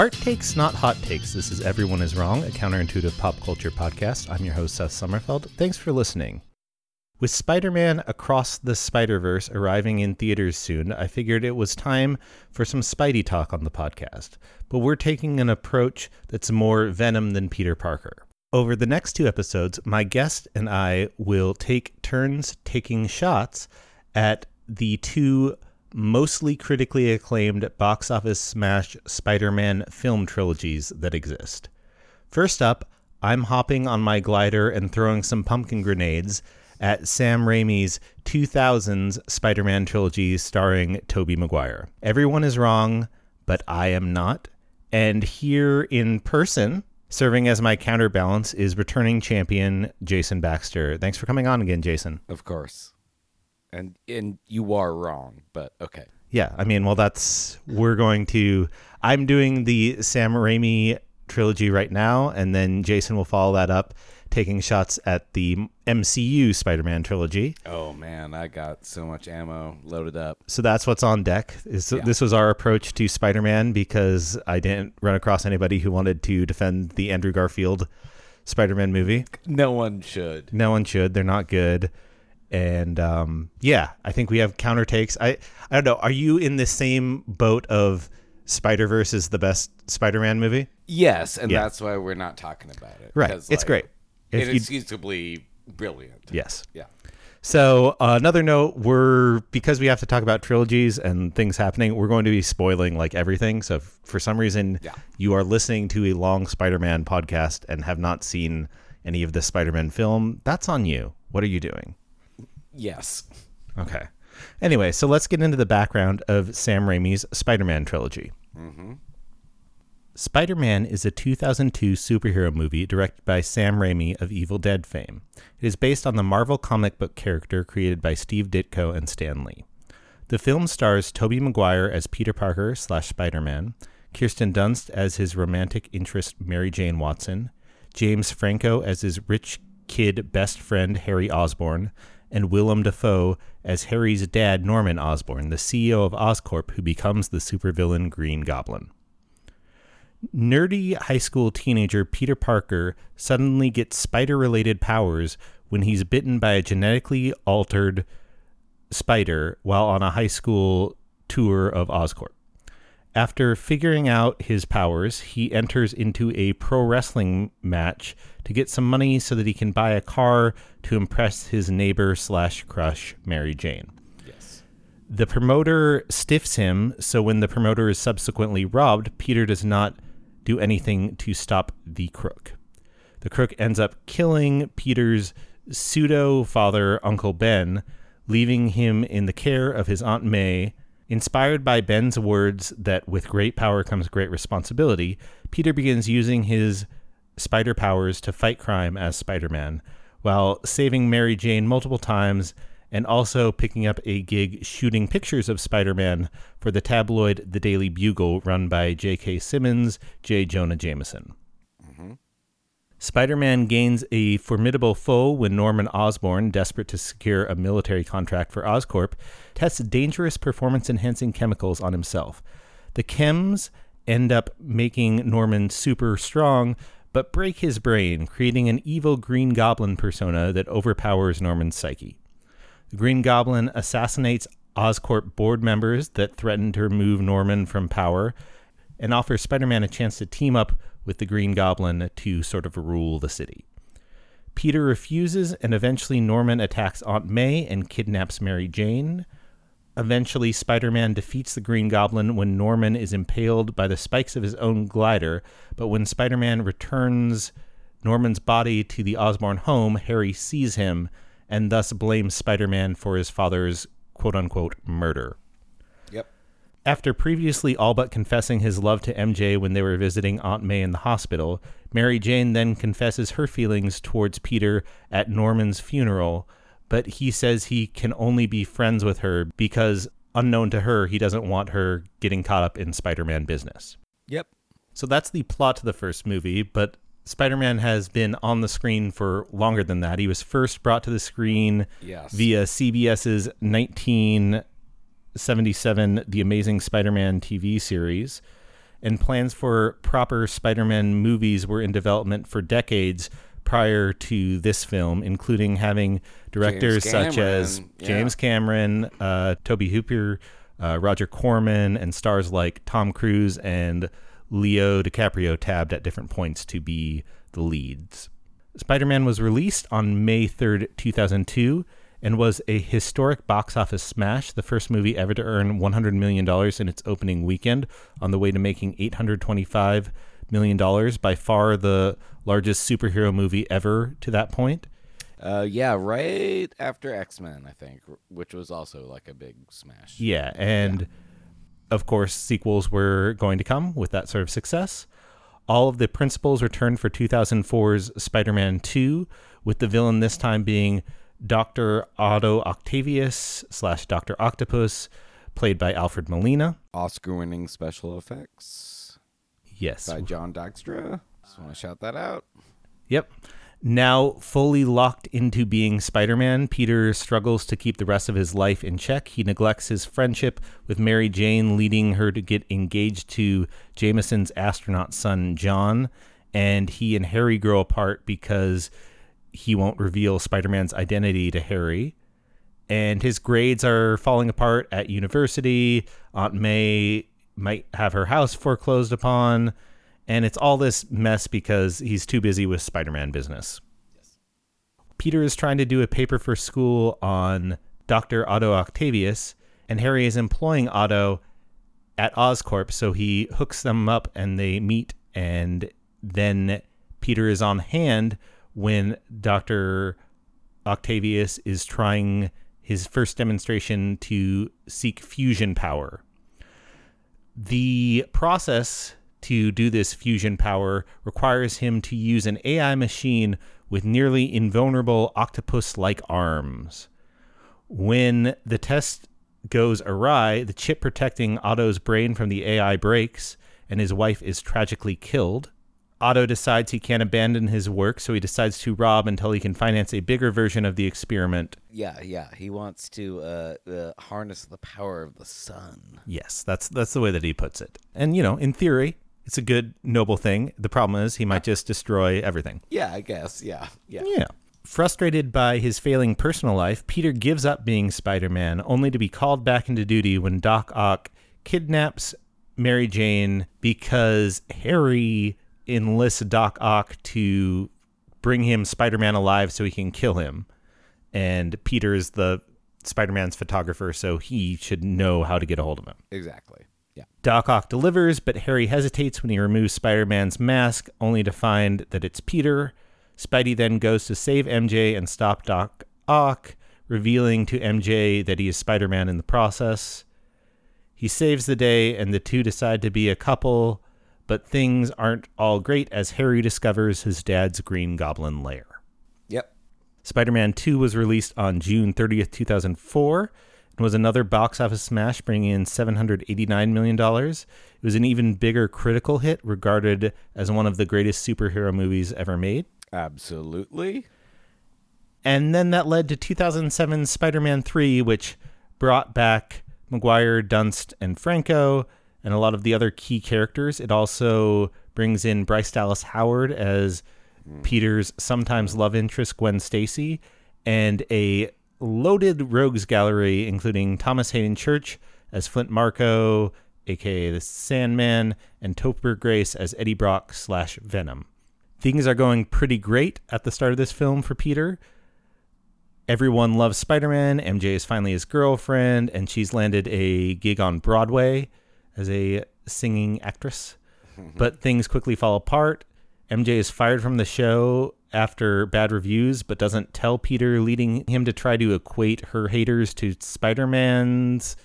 Heart Takes, Not Hot Takes. This is Everyone is Wrong, a counterintuitive pop culture podcast. I'm your host, Seth Sommerfeld. Thanks for listening. With Spider-Man Across the Spider-Verse arriving in theaters soon, I figured it was time for some Spidey talk on the podcast. But we're taking an approach that's more Venom than Peter Parker. Over the next two episodes, my guest and I will take turns taking shots at the two mostly critically acclaimed box office smash Spider-Man film trilogies that exist. First up, I'm hopping on my glider and throwing some pumpkin grenades at Sam Raimi's 2000s Spider-Man trilogy starring Tobey Maguire. Everyone is wrong, but I am not. And here in person, serving as my counterbalance, is returning champion Jason Baxter. Thanks for coming on again, Jason. Of course. And you are wrong, but okay. Yeah, I mean, well, I'm doing the Sam Raimi trilogy right now, and then Jason will follow that up, taking shots at the MCU Spider-Man trilogy. Oh, man, I got so much ammo loaded up. So that's what's on deck. This was our approach to Spider-Man because I didn't run across anybody who wanted to defend the Andrew Garfield Spider-Man movie. No one should. They're not good. And I think we have counter takes. I don't know. Are you in the same boat of Spider-Verse is the best Spider-Man movie? Yes, and that's why we're not talking about it. Right. It's great. Inexcusably brilliant. Yes. Yeah. So another note, because we have to talk about trilogies and things happening, we're going to be spoiling like everything. So if for some reason you are listening to a long Spider-Man podcast and have not seen any of the Spider-Man film, that's on you. What are you doing? Yes. Okay. Anyway, so let's get into the background of Sam Raimi's Spider-Man trilogy. Mm-hmm. Spider-Man is a 2002 superhero movie directed by Sam Raimi of Evil Dead fame. It is based on the Marvel comic book character created by Steve Ditko and Stan Lee. The film stars Tobey Maguire as Peter Parker / Spider-Man, Kirsten Dunst as his romantic interest Mary Jane Watson, James Franco as his rich kid best friend Harry Osborn, and Willem Dafoe as Harry's dad, Norman Osborn, the CEO of Oscorp, who becomes the supervillain Green Goblin. Nerdy high school teenager Peter Parker suddenly gets spider-related powers when he's bitten by a genetically altered spider while on a high school tour of Oscorp. After figuring out his powers, he enters into a pro wrestling match to get some money so that he can buy a car to impress his neighbor / crush, Mary Jane. Yes. The promoter stiffs him, so when the promoter is subsequently robbed, Peter does not do anything to stop the crook. The crook ends up killing Peter's pseudo-father, Uncle Ben, leaving him in the care of his Aunt May. Inspired by Ben's words that with great power comes great responsibility, Peter begins using his spider powers to fight crime as Spider-Man, while saving Mary Jane multiple times and also picking up a gig shooting pictures of Spider-Man for the tabloid The Daily Bugle, run by J.K. Simmons, J. Jonah Jameson. Mm-hmm. Spider-Man gains a formidable foe when Norman Osborn, desperate to secure a military contract for Oscorp, tests dangerous performance-enhancing chemicals on himself. The chems end up making Norman super strong, but break his brain, creating an evil Green Goblin persona that overpowers Norman's psyche. The Green Goblin assassinates Oscorp board members that threaten to remove Norman from power, and offers Spider-Man a chance to team up with the Green Goblin to sort of rule the city. Peter refuses, and eventually Norman attacks Aunt May and kidnaps Mary Jane. Eventually, Spider-Man defeats the Green Goblin when Norman is impaled by the spikes of his own glider, but when Spider-Man returns Norman's body to the Osborn home, Harry sees him, and thus blames Spider-Man for his father's quote-unquote murder. After previously all but confessing his love to MJ when they were visiting Aunt May in the hospital, Mary Jane then confesses her feelings towards Peter at Norman's funeral, but he says he can only be friends with her because, unknown to her, he doesn't want her getting caught up in Spider-Man business. Yep. So that's the plot to the first movie, but Spider-Man has been on the screen for longer than that. He was first brought to the screen via CBS's 1977 The Amazing Spider-Man TV series, and plans for proper Spider-Man movies were in development for decades prior to this film, including having directors such as James Cameron, Toby Hooper, Roger Corman, and stars like Tom Cruise and Leo DiCaprio tabbed at different points to be the leads. Spider-Man was released on May 3rd, 2002, and was a historic box office smash, the first movie ever to earn $100 million in its opening weekend, on the way to making $825 million, by far the largest superhero movie ever to that point. Yeah, right after X-Men, I think, which was also like a big smash. Yeah, and of course, sequels were going to come with that sort of success. All of the principals returned for 2004's Spider-Man 2, with the villain this time being Dr. Otto Octavius / Dr. Octopus, played by Alfred Molina. Oscar-winning special effects. Yes. By John Dykstra. Just want to shout that out. Yep. Now fully locked into being Spider-Man, Peter struggles to keep the rest of his life in check. He neglects his friendship with Mary Jane, leading her to get engaged to Jameson's astronaut son, John. And he and Harry grow apart because he won't reveal Spider-Man's identity to Harry. And his grades are falling apart at university. Aunt May might have her house foreclosed upon. And it's all this mess because he's too busy with Spider-Man business. Yes. Peter is trying to do a paper for school on Dr. Otto Octavius, and Harry is employing Otto at Oscorp, so he hooks them up and they meet, and then Peter is on hand when Dr. Octavius is trying his first demonstration to seek fusion power. The process to do this fusion power requires him to use an AI machine with nearly invulnerable octopus-like arms. When the test goes awry, the chip protecting Otto's brain from the AI breaks, and his wife is tragically killed. Otto decides he can't abandon his work, so he decides to rob until he can finance a bigger version of the experiment. Yeah. He wants to harness the power of the sun. Yes, that's the way that he puts it. And, you know, in theory, it's a good, noble thing. The problem is he might just destroy everything. Yeah, I guess. Yeah. Frustrated by his failing personal life, Peter gives up being Spider-Man, only to be called back into duty when Doc Ock kidnaps Mary Jane because Harry enlists Doc Ock to bring him Spider-Man alive so he can kill him. And Peter is the Spider-Man's photographer, so he should know how to get a hold of him. Exactly. Yeah. Doc Ock delivers, but Harry hesitates when he removes Spider-Man's mask, only to find that it's Peter. Spidey then goes to save MJ and stop Doc Ock, revealing to MJ that he is Spider-Man in the process. He saves the day, and the two decide to be a couple, but things aren't all great as Harry discovers his dad's Green Goblin lair. Yep. Spider-Man 2 was released on June 30th, 2004, and was another box office smash, bringing in $789 million. It was an even bigger critical hit, regarded as one of the greatest superhero movies ever made. Absolutely. And then that led to 2007's Spider-Man 3, which brought back Maguire, Dunst, and Franco, and a lot of the other key characters. It also brings in Bryce Dallas Howard as Peter's sometimes love interest, Gwen Stacy, and a loaded rogues gallery, including Thomas Hayden Church as Flint Marco, a.k.a. the Sandman, and Topher Grace as Eddie Brock / Venom. Things are going pretty great at the start of this film for Peter. Everyone loves Spider-Man. MJ is finally his girlfriend, and she's landed a gig on Broadway as a singing actress, but things quickly fall apart. MJ is fired from the show after bad reviews, but doesn't tell Peter, leading him to try to equate her haters to Spider-Man's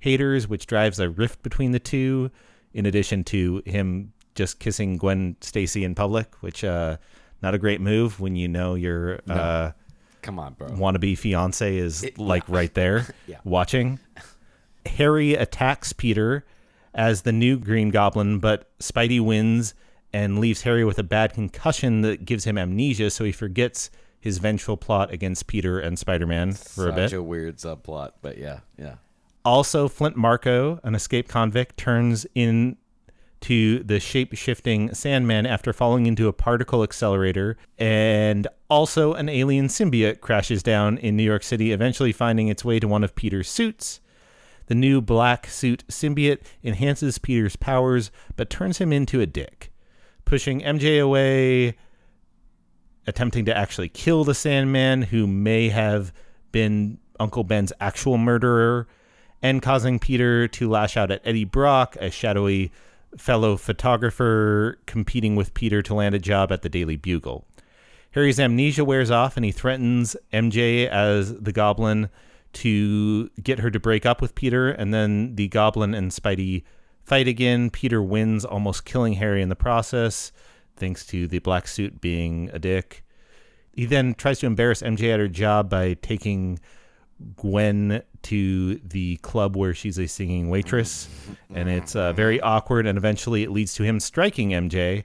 haters, which drives a rift between the two, in addition to him just kissing Gwen Stacy in public, which not a great move when you know your come on, bro, wannabe fiance is right there watching. Harry attacks Peter as the new Green Goblin, but Spidey wins and leaves Harry with a bad concussion that gives him amnesia, so he forgets his vengeful plot against Peter and Spider-Man for a bit. Such a weird subplot, but yeah. Also, Flint Marco, an escaped convict, turns in to the shape-shifting Sandman after falling into a particle accelerator, and also an alien symbiote crashes down in New York City, eventually finding its way to one of Peter's suits. The new black suit symbiote enhances Peter's powers, but turns him into a dick, pushing MJ away, attempting to actually kill the Sandman, who may have been Uncle Ben's actual murderer, and causing Peter to lash out at Eddie Brock, a shadowy fellow photographer competing with Peter to land a job at the Daily Bugle. Harry's amnesia wears off, and he threatens MJ as the Goblin to get her to break up with Peter, and then the Goblin and Spidey fight again. Peter wins, almost killing Harry in the process, thanks to the black suit being a dick. He then tries to embarrass MJ at her job by taking Gwen to the club where she's a singing waitress, and it's very awkward, and eventually it leads to him striking MJ,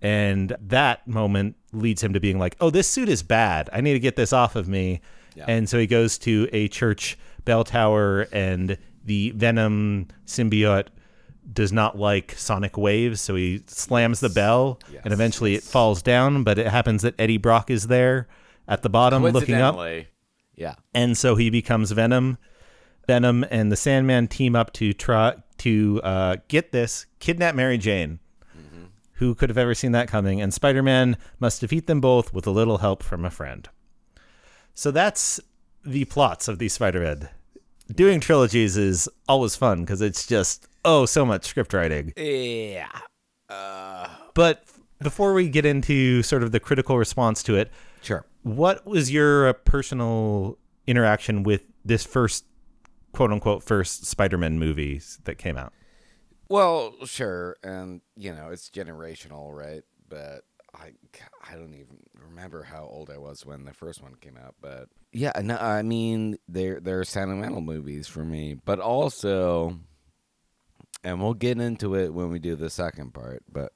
and that moment leads him to being like, oh, this suit is bad, I need to get this off of me. Yeah. And so he goes to a church bell tower, and the Venom symbiote does not like sonic waves, so he slams the bell, and eventually it falls down, but it happens that Eddie Brock is there at the bottom looking up. Yeah. And so he becomes Venom. Venom and the Sandman team up to try to kidnap Mary Jane. Mm-hmm. Who could have ever seen that coming? And Spider-Man must defeat them both with a little help from a friend. So that's the plots of the Spider-Man. Doing trilogies is always fun because it's just, so much script writing. Yeah. But before we get into sort of the critical response to it, sure. What was your personal interaction with this first, quote-unquote, first Spider-Man movie that came out? Well, sure, and, it's generational, right? But I don't even remember how old I was when the first one came out. But, yeah, no, I mean, they're sentimental movies for me. But also, and we'll get into it when we do the second part, but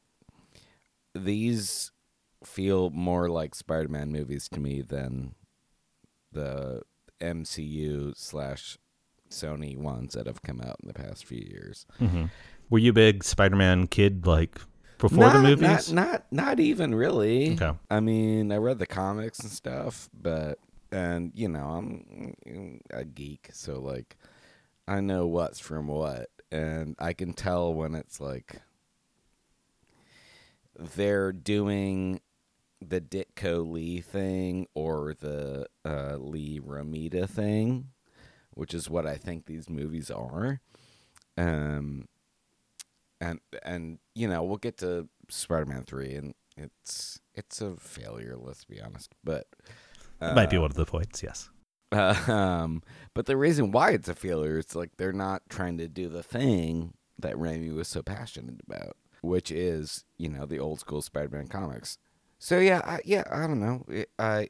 these feel more like Spider-Man movies to me than the MCU/Sony ones that have come out in the past few years. Mm-hmm. Were you a big Spider-Man kid, before the movies? Not even really. Okay. I mean, I read the comics and stuff, but I'm a geek, so, I know what's from what, and I can tell when it's, they're doing the Ditko Lee thing or the Lee Romita thing, which is what I think these movies are. And we'll get to Spider-Man 3, and it's a failure, let's be honest. But it might be one of the points, yes. But the reason why it's a failure is they're not trying to do the thing that Raimi was so passionate about, which is, the old school Spider-Man comics. So, I don't know. I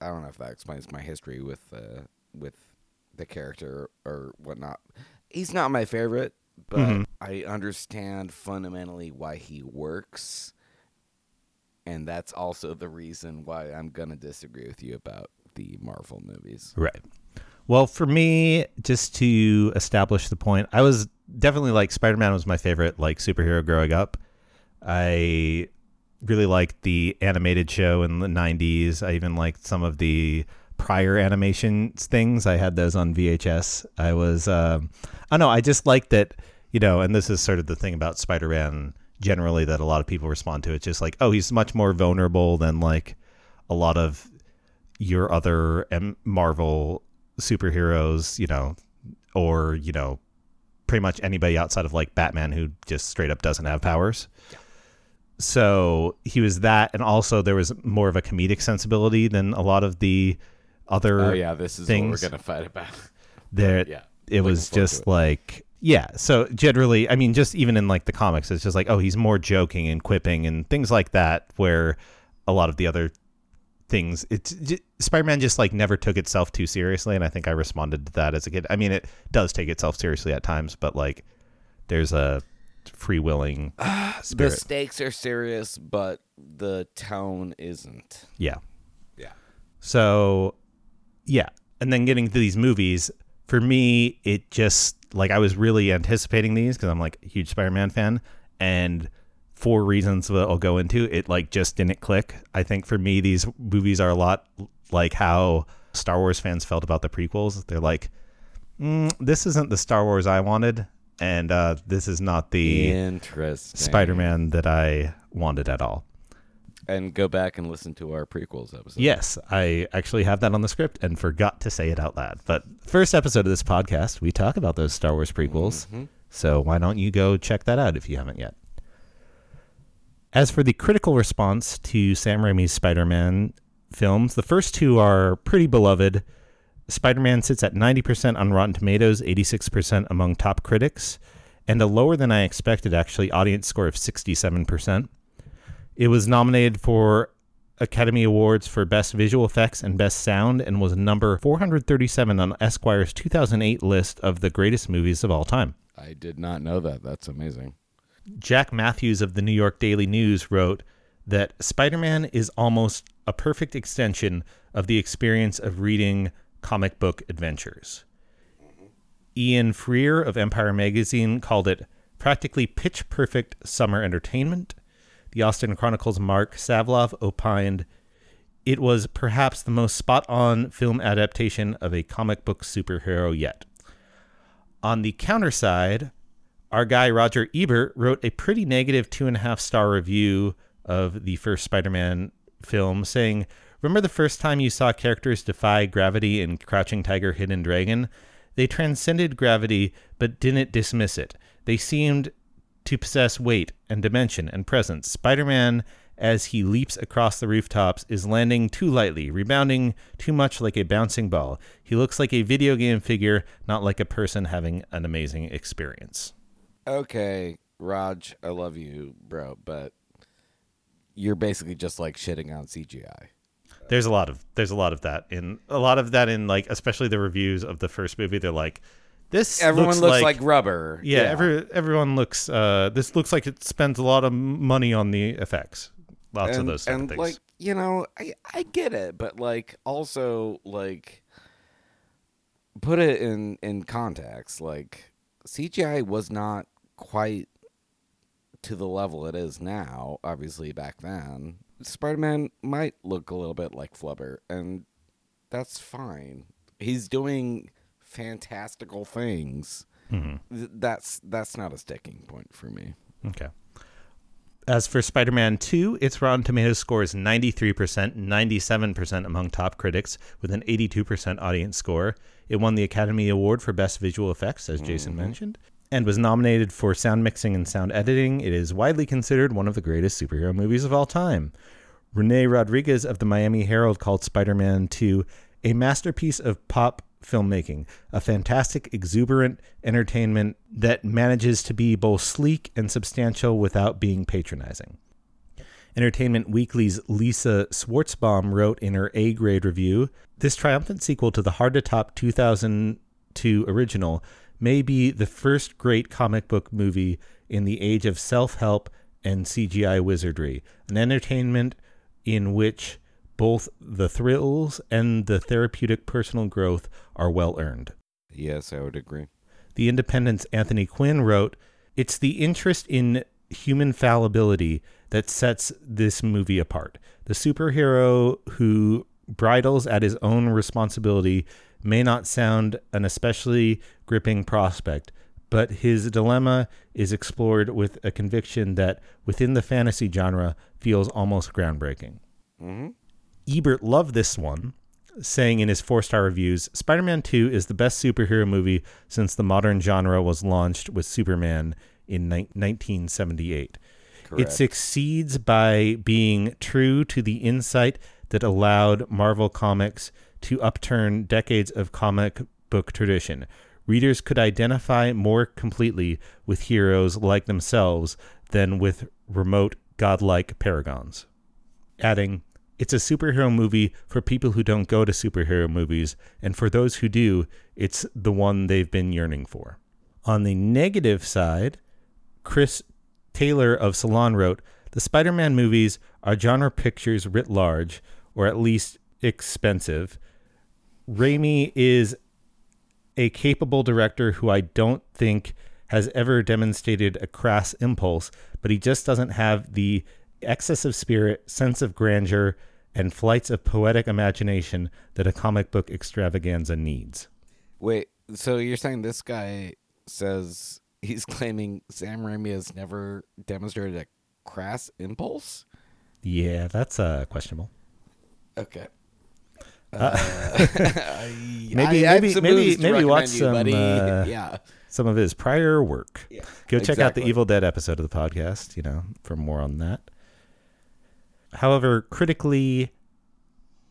don't know if that explains my history with the character or whatnot. He's not my favorite, but mm-hmm. I understand fundamentally why he works, and that's also the reason why I'm going to disagree with you about the Marvel movies. Right. Well, for me, just to establish the point, I was definitely Spider-Man was my favorite superhero growing up. I really liked the animated show in the 90s. I even liked some of the prior animation things. I had those on VHS. I was, I just liked that, and this is sort of the thing about Spider-Man generally that a lot of people respond to. It's just he's much more vulnerable than a lot of your other Marvel superheroes, or, pretty much anybody outside of Batman, who just straight up doesn't have powers. Yeah. So he was that. And also there was more of a comedic sensibility than a lot of the other things. Oh yeah, this is what we're going to fight about. There, yeah, it was just it. Yeah. So generally, I mean, just even in the comics, it's just he's more joking and quipping and things like that, where a lot of the other things, Spider-Man just never took itself too seriously, and I think I responded to that as a kid. I mean, it does take itself seriously at times, but there's a free-willing spirit. The stakes are serious, but the tone isn't. Yeah. So, yeah, and then getting to these movies, for me, it just like, I was really anticipating these because I'm like a huge Spider-Man fan, and for reasons that I'll go into, it like just didn't click. I think for me, these movies are a lot like how Star Wars fans felt about the prequels. They're like, this isn't the Star Wars I wanted, and this is not the Spider-Man that I wanted at all. And go back and listen to our prequels episode. Yes, I actually have that on the script and forgot to say it out loud. But first episode of this podcast, we talk about those Star Wars prequels. Mm-hmm. So why don't you go check that out if you haven't yet? As for the critical response to Sam Raimi's Spider-Man films, the first two are pretty beloved. Spider-Man sits at 90% on Rotten Tomatoes, 86% among top critics, and a lower than I expected, actually, audience score of 67%. It was nominated for Academy Awards for Best Visual Effects and Best Sound and was number 437 on Esquire's 2008 list of the greatest movies of all time. I did not know that. That's amazing. Jack Matthews of the New York Daily News wrote that Spider-Man is almost a perfect extension of the experience of reading comic book adventures. Ian Freer of Empire Magazine called it practically pitch-perfect summer entertainment. The Austin Chronicle's Mark Savlov opined, it was perhaps the most spot-on film adaptation of a comic book superhero yet. On the counter side, our guy Roger Ebert wrote a pretty negative 2.5-star review of the first Spider-Man film, saying, remember the first time you saw characters defy gravity in Crouching Tiger, Hidden Dragon? They transcended gravity, but didn't dismiss it. They seemed to possess weight and dimension and presence. Spider-Man, as he leaps across the rooftops, is landing too lightly, rebounding too much like a bouncing ball. He looks like a video game figure, not like a person having an amazing experience. Okay, Raj, I love you, bro, but you're basically just like shitting on CGI. There's a lot of that in like, especially the reviews of the first movie. They're like, Everyone looks like rubber. Yeah, yeah. Everyone looks. This looks like it spends a lot of money on the effects. Lots of those type of things. Like, you know, I get it, but like also like put it in context. Like CGI was not quite to the level it is now. Obviously, back then, Spider-Man might look a little bit like flubber, and that's fine. He's doing fantastical things. Mm-hmm. That's not a sticking point for me. Okay. As for Spider-Man 2, its Rotten Tomatoes score is 93%, 97% among top critics, with an 82% audience score. It won the Academy Award for Best Visual Effects, as Jason mentioned, and was nominated for sound mixing and sound editing. It is widely considered one of the greatest superhero movies of all time. Renee Rodriguez of the Miami Herald called Spider-Man 2 a masterpiece of pop filmmaking, a fantastic, exuberant entertainment that manages to be both sleek and substantial without being patronizing. Entertainment Weekly's Lisa Schwartzbaum wrote in her A-grade review, this triumphant sequel to the hard-to-top 2002 original may be the first great comic book movie in the age of self-help and CGI wizardry, an entertainment in which both the thrills and the therapeutic personal growth are well-earned. Yes, I would agree. The Independent's Anthony Quinn wrote, it's the interest in human fallibility that sets this movie apart. The superhero who bridles at his own responsibility may not sound an especially gripping prospect, but his dilemma is explored with a conviction that, within the fantasy genre, feels almost groundbreaking. Mm-hmm. Ebert loved this one, saying in his 4-star reviews, Spider-Man 2 is the best superhero movie since the modern genre was launched with Superman in 1978. Correct. It succeeds by being true to the insight that allowed Marvel Comics to upturn decades of comic book tradition. Readers could identify more completely with heroes like themselves than with remote, godlike paragons. Adding, it's a superhero movie for people who don't go to superhero movies, and for those who do, it's the one they've been yearning for. On the negative side, Chris Taylor of Salon wrote, the Spider-Man movies are genre pictures writ large, or at least expensive. Raimi is a capable director who I don't think has ever demonstrated a crass impulse, but he just doesn't have the excess of spirit, sense of grandeur, and flights of poetic imagination that a comic book extravaganza needs. Wait, so you're saying this guy says he's claiming Sam Raimi has never demonstrated a crass impulse? Yeah, that's questionable. Okay. Maybe watch some some of his prior work. Yeah, go check out the Evil Dead episode of the podcast, for more on that. However, critically,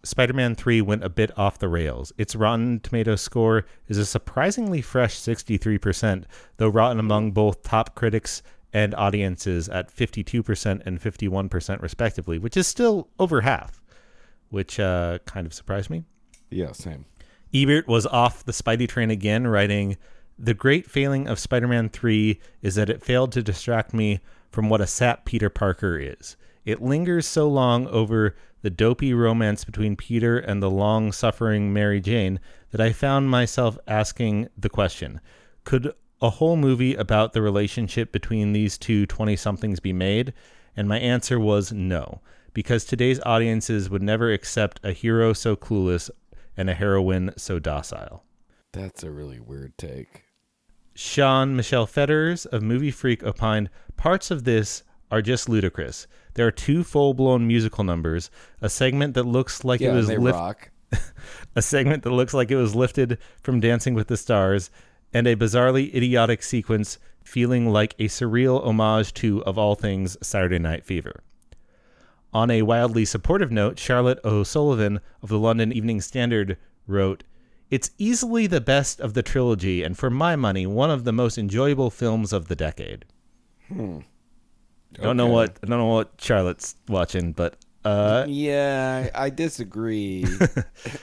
Spider-Man 3 went a bit off the rails. Its Rotten Tomatoes score is a surprisingly fresh 63%, though rotten among both top critics and audiences at 52% and 51% respectively, which is still over half, which kind of surprised me. Yeah, same. Ebert was off the Spidey train again, writing, "The great failing of Spider-Man 3 is that it failed to distract me from what a sap Peter Parker is. It lingers so long over the dopey romance between Peter and the long-suffering Mary Jane that I found myself asking the question, could a whole movie about the relationship between these two 20-somethings be made? And my answer was no, because today's audiences would never accept a hero so clueless and a heroine so docile." That's a really weird take. Sean Michelle Fetters of Movie Freak opined, "Parts of this are just ludicrous. There are two full-blown musical numbers, a segment that looks like it was a segment that looks like it was lifted from Dancing with the Stars, and a bizarrely idiotic sequence feeling like a surreal homage to, of all things, Saturday Night Fever." On a wildly supportive note, Charlotte O'Sullivan of the London Evening Standard wrote, "It's easily the best of the trilogy, and for my money, one of the most enjoyable films of the decade." I don't know what Charlotte's watching, but yeah, I disagree,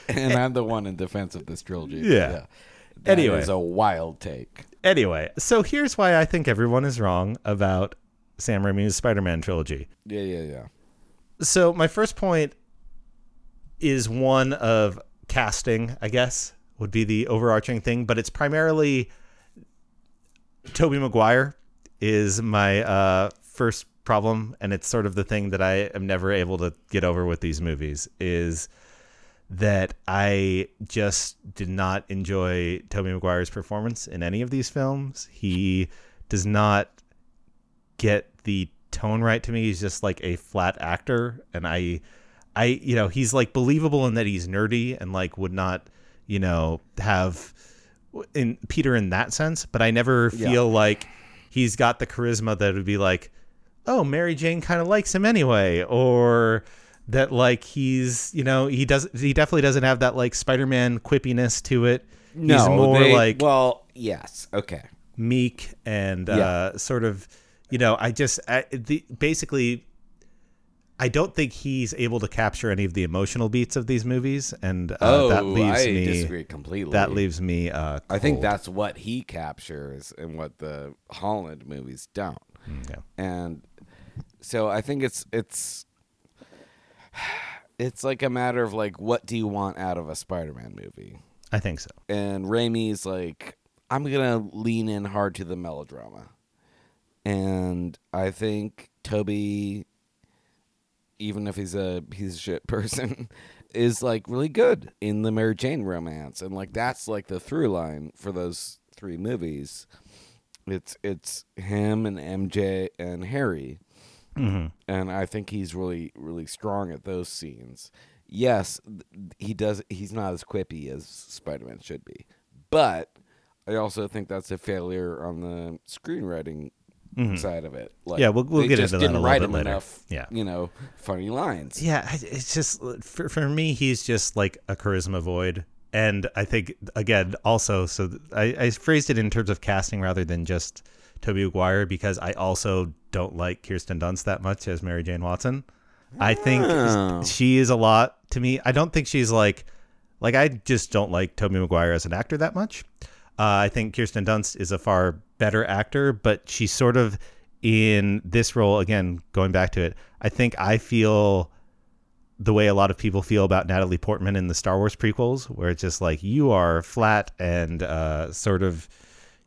and I'm the one in defense of this trilogy. Yeah. That is a wild take. Anyway, so here's why I think everyone is wrong about Sam Raimi's Spider-Man trilogy. Yeah. So my first point is one of casting, I guess, would be the overarching thing, but it's primarily Tobey Maguire is my first problem, and it's sort of the thing that I am never able to get over with these movies, is that I just did not enjoy Tobey Maguire's performance in any of these films. He does not get the tone right to me. He's just like a flat actor, and I he's like believable in that he's nerdy and like would not have in Peter in that sense, but I never feel like he's got the charisma that would be like, oh, Mary Jane kind of likes him anyway, or that like he's he definitely doesn't have that like Spider-Man quippiness to it. No, he's more meek and sort of. I don't think he's able to capture any of the emotional beats of these movies, and I disagree completely. That leaves me cold. I think that's what he captures and what the Holland movies don't. Yeah. And so I think it's like a matter of like, what do you want out of a Spider-Man movie? I think so. And Raimi's like, I'm going to lean in hard to the melodrama. And I think Toby, even if he's a piece of shit person, is like really good in the Mary Jane romance, and like that's like the through line for those three movies. It's him and MJ and Harry, and I think he's really really strong at those scenes. Yes, he does. He's not as quippy as Spider-Man should be, but I also think that's a failure on the screenwriting. Side of it, like, yeah, we'll get into that a little bit later. Enough, yeah, funny lines. Yeah, it's just for me, he's just like a charisma void, and I think again, also, so I phrased it in terms of casting rather than just Tobey Maguire, because I also don't like Kirsten Dunst that much as Mary Jane Watson. I think she is a lot to me. I don't think she's like I just don't like Tobey Maguire as an actor that much. I think Kirsten Dunst is a far better actor, but she's sort of in this role, again, going back to it, I think I feel the way a lot of people feel about Natalie Portman in the Star Wars prequels, where it's just like, you are flat and sort of,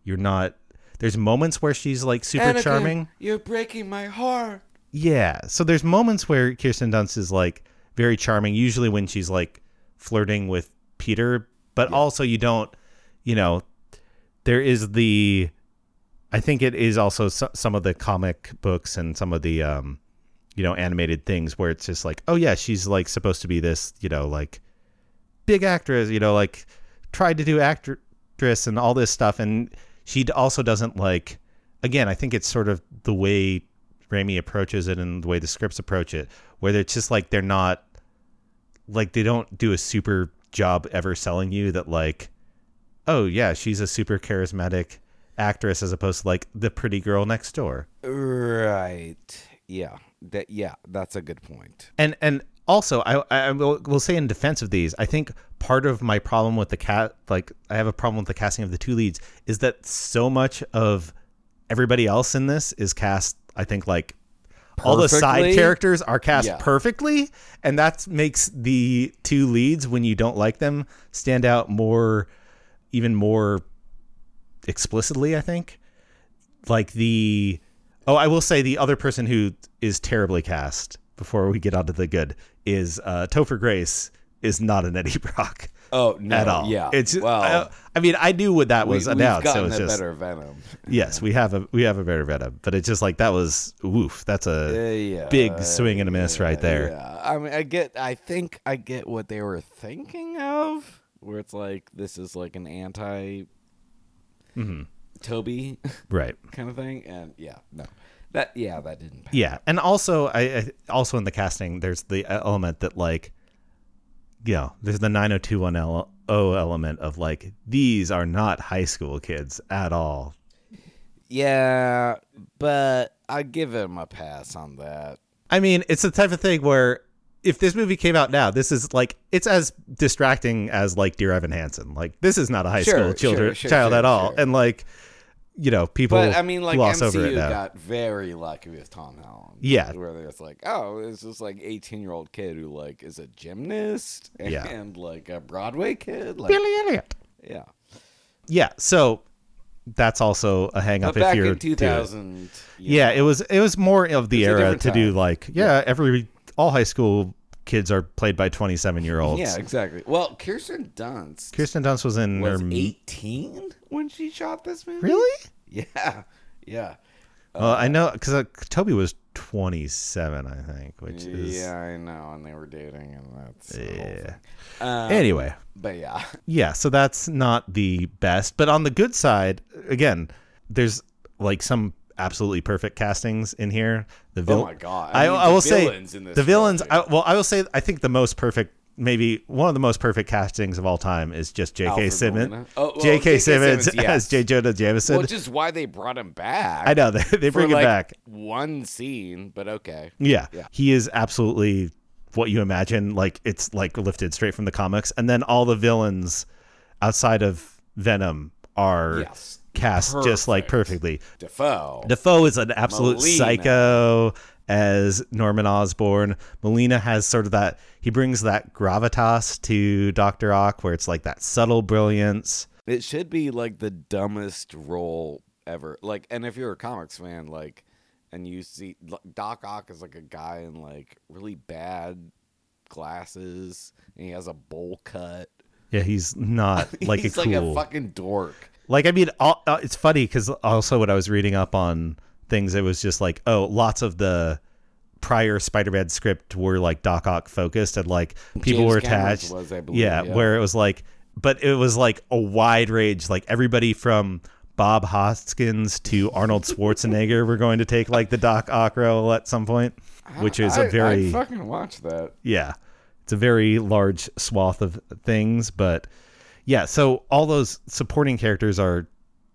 you're not, there's moments where she's like super Anakin, charming. You're breaking my heart. Yeah. So there's moments where Kirsten Dunst is like very charming, usually when she's like flirting with Peter, but also you don't, you know, there is the, I think it is also some of the comic books and some of the, you know, animated things where it's just like, oh yeah, she's like supposed to be this, you know, like big actress, you know, like tried to do actress and all this stuff. And she also doesn't like, again, I think it's sort of the way Raimi approaches it and the way the scripts approach it, where it's just like, they're not like, they don't do a super job ever selling you that like, oh yeah, she's a super charismatic actress as opposed to like the pretty girl next door. Right. Yeah. Yeah, that's a good point. And also, I will say in defense of these, I think part of my problem with the I have a problem with the casting of the two leads is that so much of everybody else in this is cast, I think, like perfectly. All the side characters are cast perfectly, and that makes the two leads, when you don't like them, stand out more, even more explicitly, I think. Like the... Oh, I will say the other person who is terribly cast, before we get onto the good, is Topher Grace is not an Eddie Brock. Oh, no. At all. Yeah. It's just, well, I mean, I knew what that was announced. We've gotten so a better Venom. Yes, we have a better Venom. But it's just like, that was, woof, that's a big swing and a miss right there. Yeah. I mean, I think I get what they were thinking of, where it's like, this is like an anti... Mm-hmm. Toby, right, kind of thing, and that didn't pass. Yeah, and also I also in the casting there's the element that like, you know, there's the 90210 element of like, these are not high school kids at all. Yeah, but I give him a pass on that. I mean, it's the type of thing where if this movie came out now, this is like, it's as distracting as like Dear Evan Hansen. Like, this is not a high school child at all, and like, you know, people. But I mean, like, MCU over it now. Got very lucky with Tom Holland. Yeah, where it's like, oh, it's just like 18-year-old kid who like is a gymnast and like a Broadway kid, like Billy Elliot. Yeah, yeah. So that's also a hang up. But if you're in 2000, it was more of the era to do like all high school kids are played by 27-year-olds. Yeah, exactly. Well, Kirsten Dunst was in 18 when she shot this movie. Really? Yeah, yeah. Well, I know because Toby was 27, I think, which is I know, and they were dating, and that's anyway. But yeah. So that's not the best, but on the good side, again, there's like some absolutely perfect castings in here. Oh my god! I mean, will say the villains. I will say I think the most perfect, maybe one of the most perfect castings of all time is just J.K. Simmons. J.K. Simmons as J. Jonah Jameson, which is why they brought him back. I know they bring him back one scene, but okay. Yeah, he is absolutely what you imagine. Like, it's like lifted straight from the comics, and then all the villains outside of Venom are. Yes. Cast perfect. Just like perfectly. Defoe is an absolute psycho as Norman Osborn. Molina has sort of that, he brings that gravitas to Dr. Ock, where it's like that subtle brilliance. It should be like the dumbest role ever. Like, and if you're a comics fan, like, and you see Doc Ock is like a guy in like really bad glasses, and he has a bowl cut. Yeah, he's not like he's like a fucking dork. Like, I mean, it's funny because also when I was reading up on things, it was just like, oh, lots of the prior Spider-Man script were like Doc Ock focused, and like people James were attached. Was, I believe, where it was like, but it was like a wide range, like everybody from Bob Hoskins to Arnold Schwarzenegger were going to take like the Doc Ock role at some point, which is I fucking watch that. Yeah, it's a very large swath of things, but. Yeah, so all those supporting characters are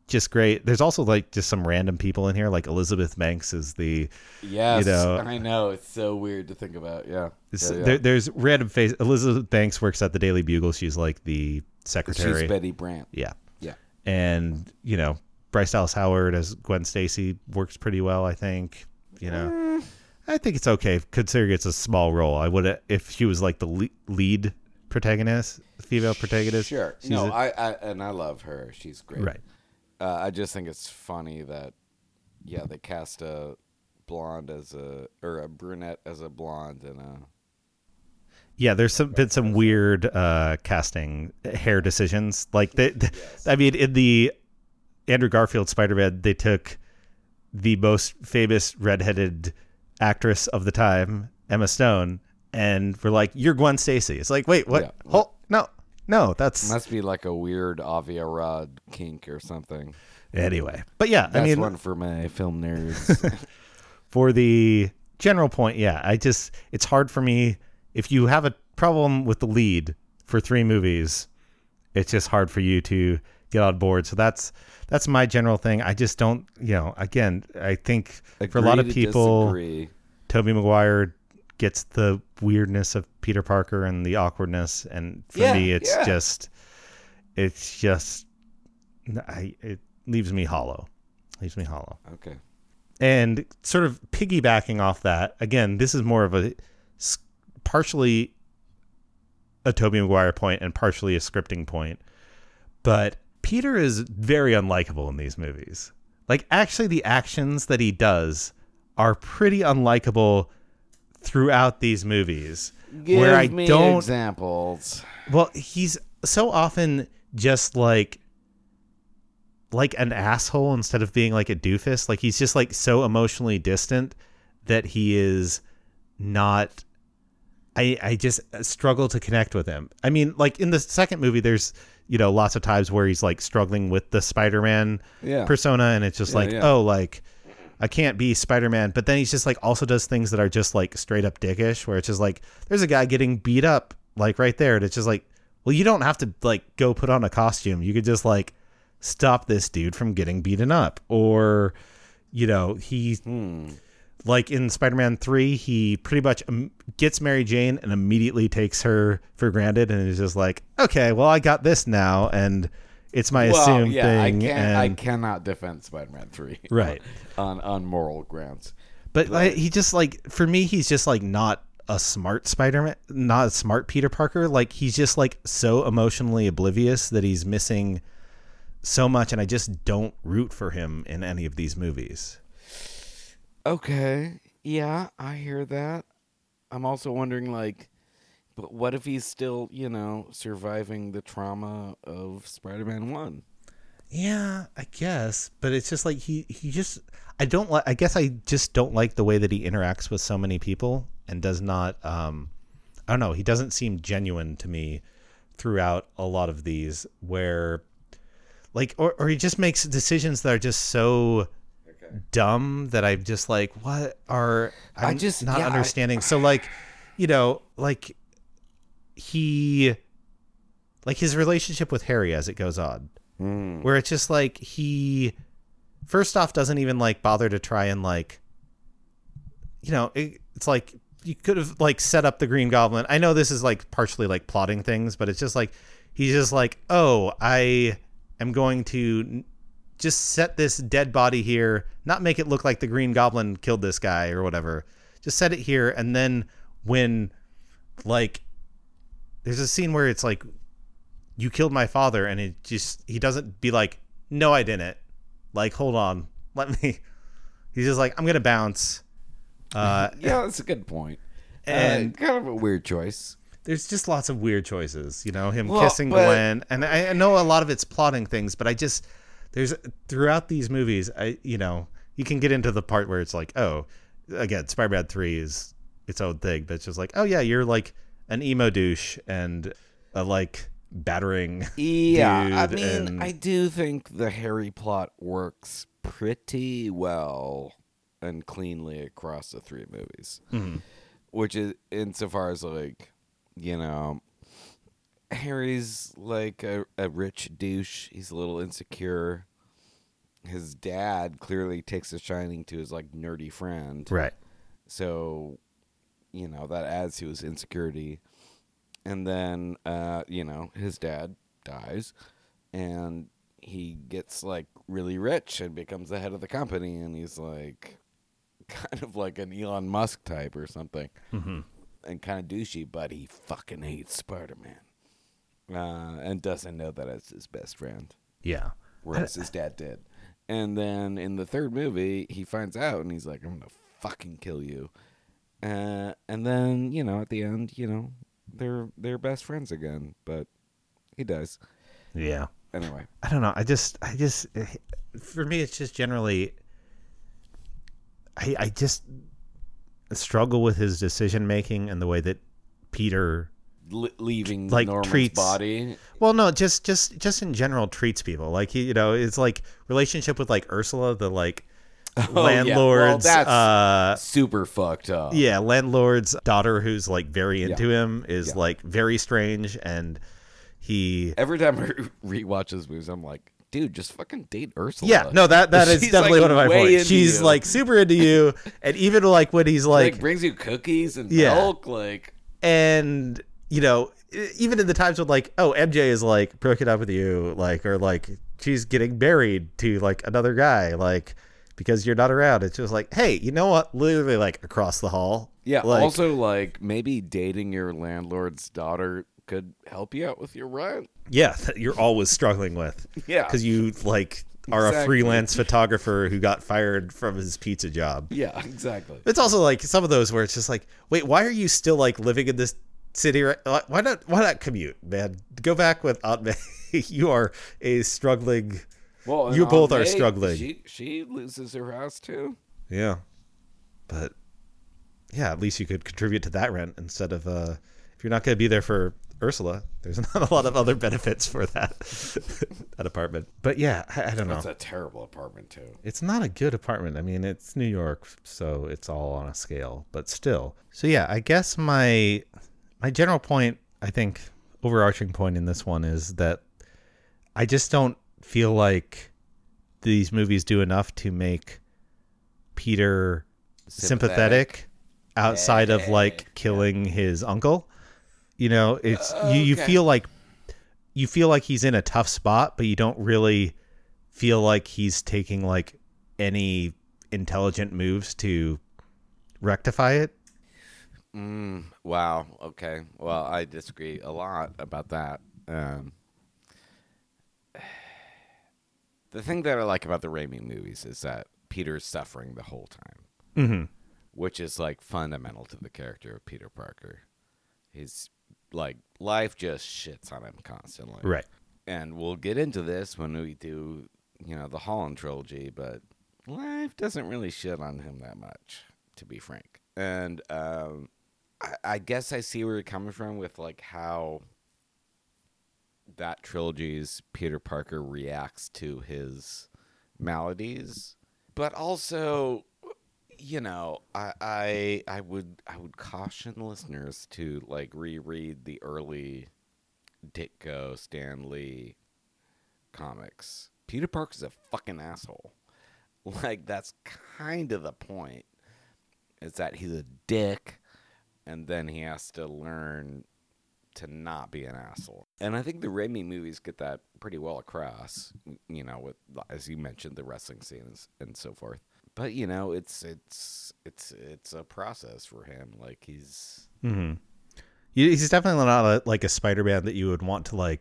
just great. There's also like just some random people in here, like Elizabeth Banks is the you know, I know, it's so weird to think about. Yeah. There's random face. Elizabeth Banks works at the Daily Bugle. She's like the secretary. She's Betty Brant. Yeah. And you know, Bryce Dallas Howard as Gwen Stacy works pretty well, I think. You know, I think it's okay considering it's a small role. I would if she was like the lead protagonist, female protagonist. Sure. No, I love her. She's great. Right. I just think it's funny that they cast a blonde as a brunette as a blonde and a. Yeah, there's been some weird casting hair decisions. Like I mean, in the Andrew Garfield Spider-Man, they took the most famous redheaded actress of the time, Emma Stone, and were like, "You're Gwen Stacy." It's like, wait, what? Yeah. No, that's must be like a weird Avi Arad kink or something. Anyway, but yeah, that's one for my film nerds. For the general point, yeah, it's hard for me. If you have a problem with the lead for three movies, it's just hard for you to get on board. So that's my general thing. I just don't, again, I think for a lot of people, disagree. Tobey Maguire gets the weirdness of Peter Parker and the awkwardness. And for me, it leaves me hollow. Okay. And sort of piggybacking off that, again, this is more of a partially a Tobey Maguire point and partially a scripting point, but Peter is very unlikable in these movies. Like, actually, the actions that he does are pretty unlikable throughout these movies. Give me examples. Well, he's so often just like an asshole instead of being like a doofus. Like, he's just like so emotionally distant that he is not. I just struggle to connect with him. I mean, like in the second movie, there's, lots of times where he's like struggling with the Spider-Man persona. And it's just I can't be Spider-Man. But then he's just like also does things that are just like straight up dickish where it's just like there's a guy getting beat up like right there. And it's just like, well, you don't have to like go put on a costume. You could just like stop this dude from getting beaten up or, he's. Like in Spider-Man 3, he pretty much gets Mary Jane and immediately takes her for granted and is just like, okay, well, I got this now, and it's my assumed thing. I cannot defend Spider-Man 3 right. on moral grounds. But like, he just like, for me, he's just like not a smart Spider-Man, not a smart Peter Parker. Like he's just like so emotionally oblivious that he's missing so much, and I just don't root for him in any of these movies. Okay, yeah, I hear that. I'm also wondering, like, but what if he's still, surviving the trauma of Spider-Man 1? Yeah, I guess, but it's just like he just, I just don't like the way that he interacts with so many people and does not, I don't know, he doesn't seem genuine to me throughout a lot of these where, like, or he just makes decisions that are just so dumb that I'm just like, what are I'm just not understanding. So like, like he, like his relationship with Harry as it goes on, where it's just like he, first off, doesn't even like bother to try and like, it's like you could have like set up the Green Goblin. I know this is like partially like plotting things, but it's just like he's just like, oh, I am going to. Just set this dead body here, not make it look like the Green Goblin killed this guy or whatever. Just set it here. And then when, like, there's a scene where it's like, you killed my father. And it just, he doesn't be like, no, I didn't. Like, hold on. Let me. He's just like, I'm going to bounce. That's a good point. And kind of a weird choice. There's just lots of weird choices, kissing Gwen. And I know a lot of it's plotting things, but I just. There's throughout these movies, you can get into the part where it's like, oh, again, Spider-Man 3 is its own thing, but it's just like, oh yeah, you're like an emo douche and a like battering. Yeah, dude I do think the Harry plot works pretty well and cleanly across the three movies, which is insofar as like, Harry's like a rich douche. He's a little insecure. His dad clearly takes a shining to his like nerdy friend. Right. So, that adds to his insecurity. And then, his dad dies and he gets like really rich and becomes the head of the company. And he's like, kind of like an Elon Musk type or something, mm-hmm. and kind of douchey, but he fucking hates Spider-Man and doesn't know that it's his best friend. Yeah. Whereas his dad did. And then in the third movie, he finds out and he's like, I'm going to fucking kill you. And then, you know, at the end, you know, they're best friends again, but he dies. Yeah. Anyway, I don't know. I just, for me, it's just generally, I just struggle with his decision making and the way that Peter leaving like Norman's treats, body. Well, no, just in general treats people like he, you know, it's like relationship with like Ursula, the like landlord's yeah. well, that's super fucked up. Yeah, landlord's daughter who's like very into him is like very strange and. He every time I rewatch his movies, I'm like, dude, just fucking date Ursula. Yeah, no, that is definitely like one of my points. She's you. Like super into you, and even like when he's like brings you cookies and milk, like, and you know, even in the times when like, oh, MJ is like broken up with you, like, or like she's getting married to like another guy, like because you're not around. It's just like, hey, you know what? Literally like across the hall. Yeah. Like, also, like maybe dating your landlord's daughter could help you out with your rent. Yeah, that you're always struggling with. Yeah. Because you like are a freelance photographer who got fired from his pizza job. Yeah, exactly. It's also like some of those where it's just like, wait, why are you still like living in this city? Why not commute, man? Go back with Aunt May. You are a struggling. Well, you both are struggling. She loses her house too. Yeah, but yeah, at least you could contribute to that rent instead of if you're not going to be there for Ursula, there's not a lot of other benefits for that apartment. But yeah, I don't know. It's a terrible apartment too. It's not a good apartment. I mean, it's New York, so it's all on a scale, but still. So yeah, I guess my general point, I think overarching point in this one is that I just don't feel like these movies do enough to make Peter sympathetic outside of like killing his uncle. You know, it's you feel like he's in a tough spot, but you don't really feel like he's taking like any intelligent moves to rectify it. Wow. Okay. Well, I disagree a lot about that. The thing that I like about the Raimi movies is that Peter's suffering the whole time, mm-hmm. which is like fundamental to the character of Peter Parker. He's like life just shits on him constantly, right? And we'll get into this when we do, you know, the Holland trilogy. But life doesn't really shit on him that much, to be frank. And I guess I see where you're coming from with like how that trilogy's Peter Parker reacts to his maladies, but also. You know, I would caution listeners to like reread the early Ditko Stan Lee comics. Peter Parker's a fucking asshole. Like that's kind of the point. Is that he's a dick, and then he has to learn to not be an asshole. And I think the Raimi movies get that pretty well across. You know, with as you mentioned the wrestling scenes and so forth. But you know, it's a process for him. Like he's, mm-hmm. he's definitely not like a Spider-Man that you would want to like.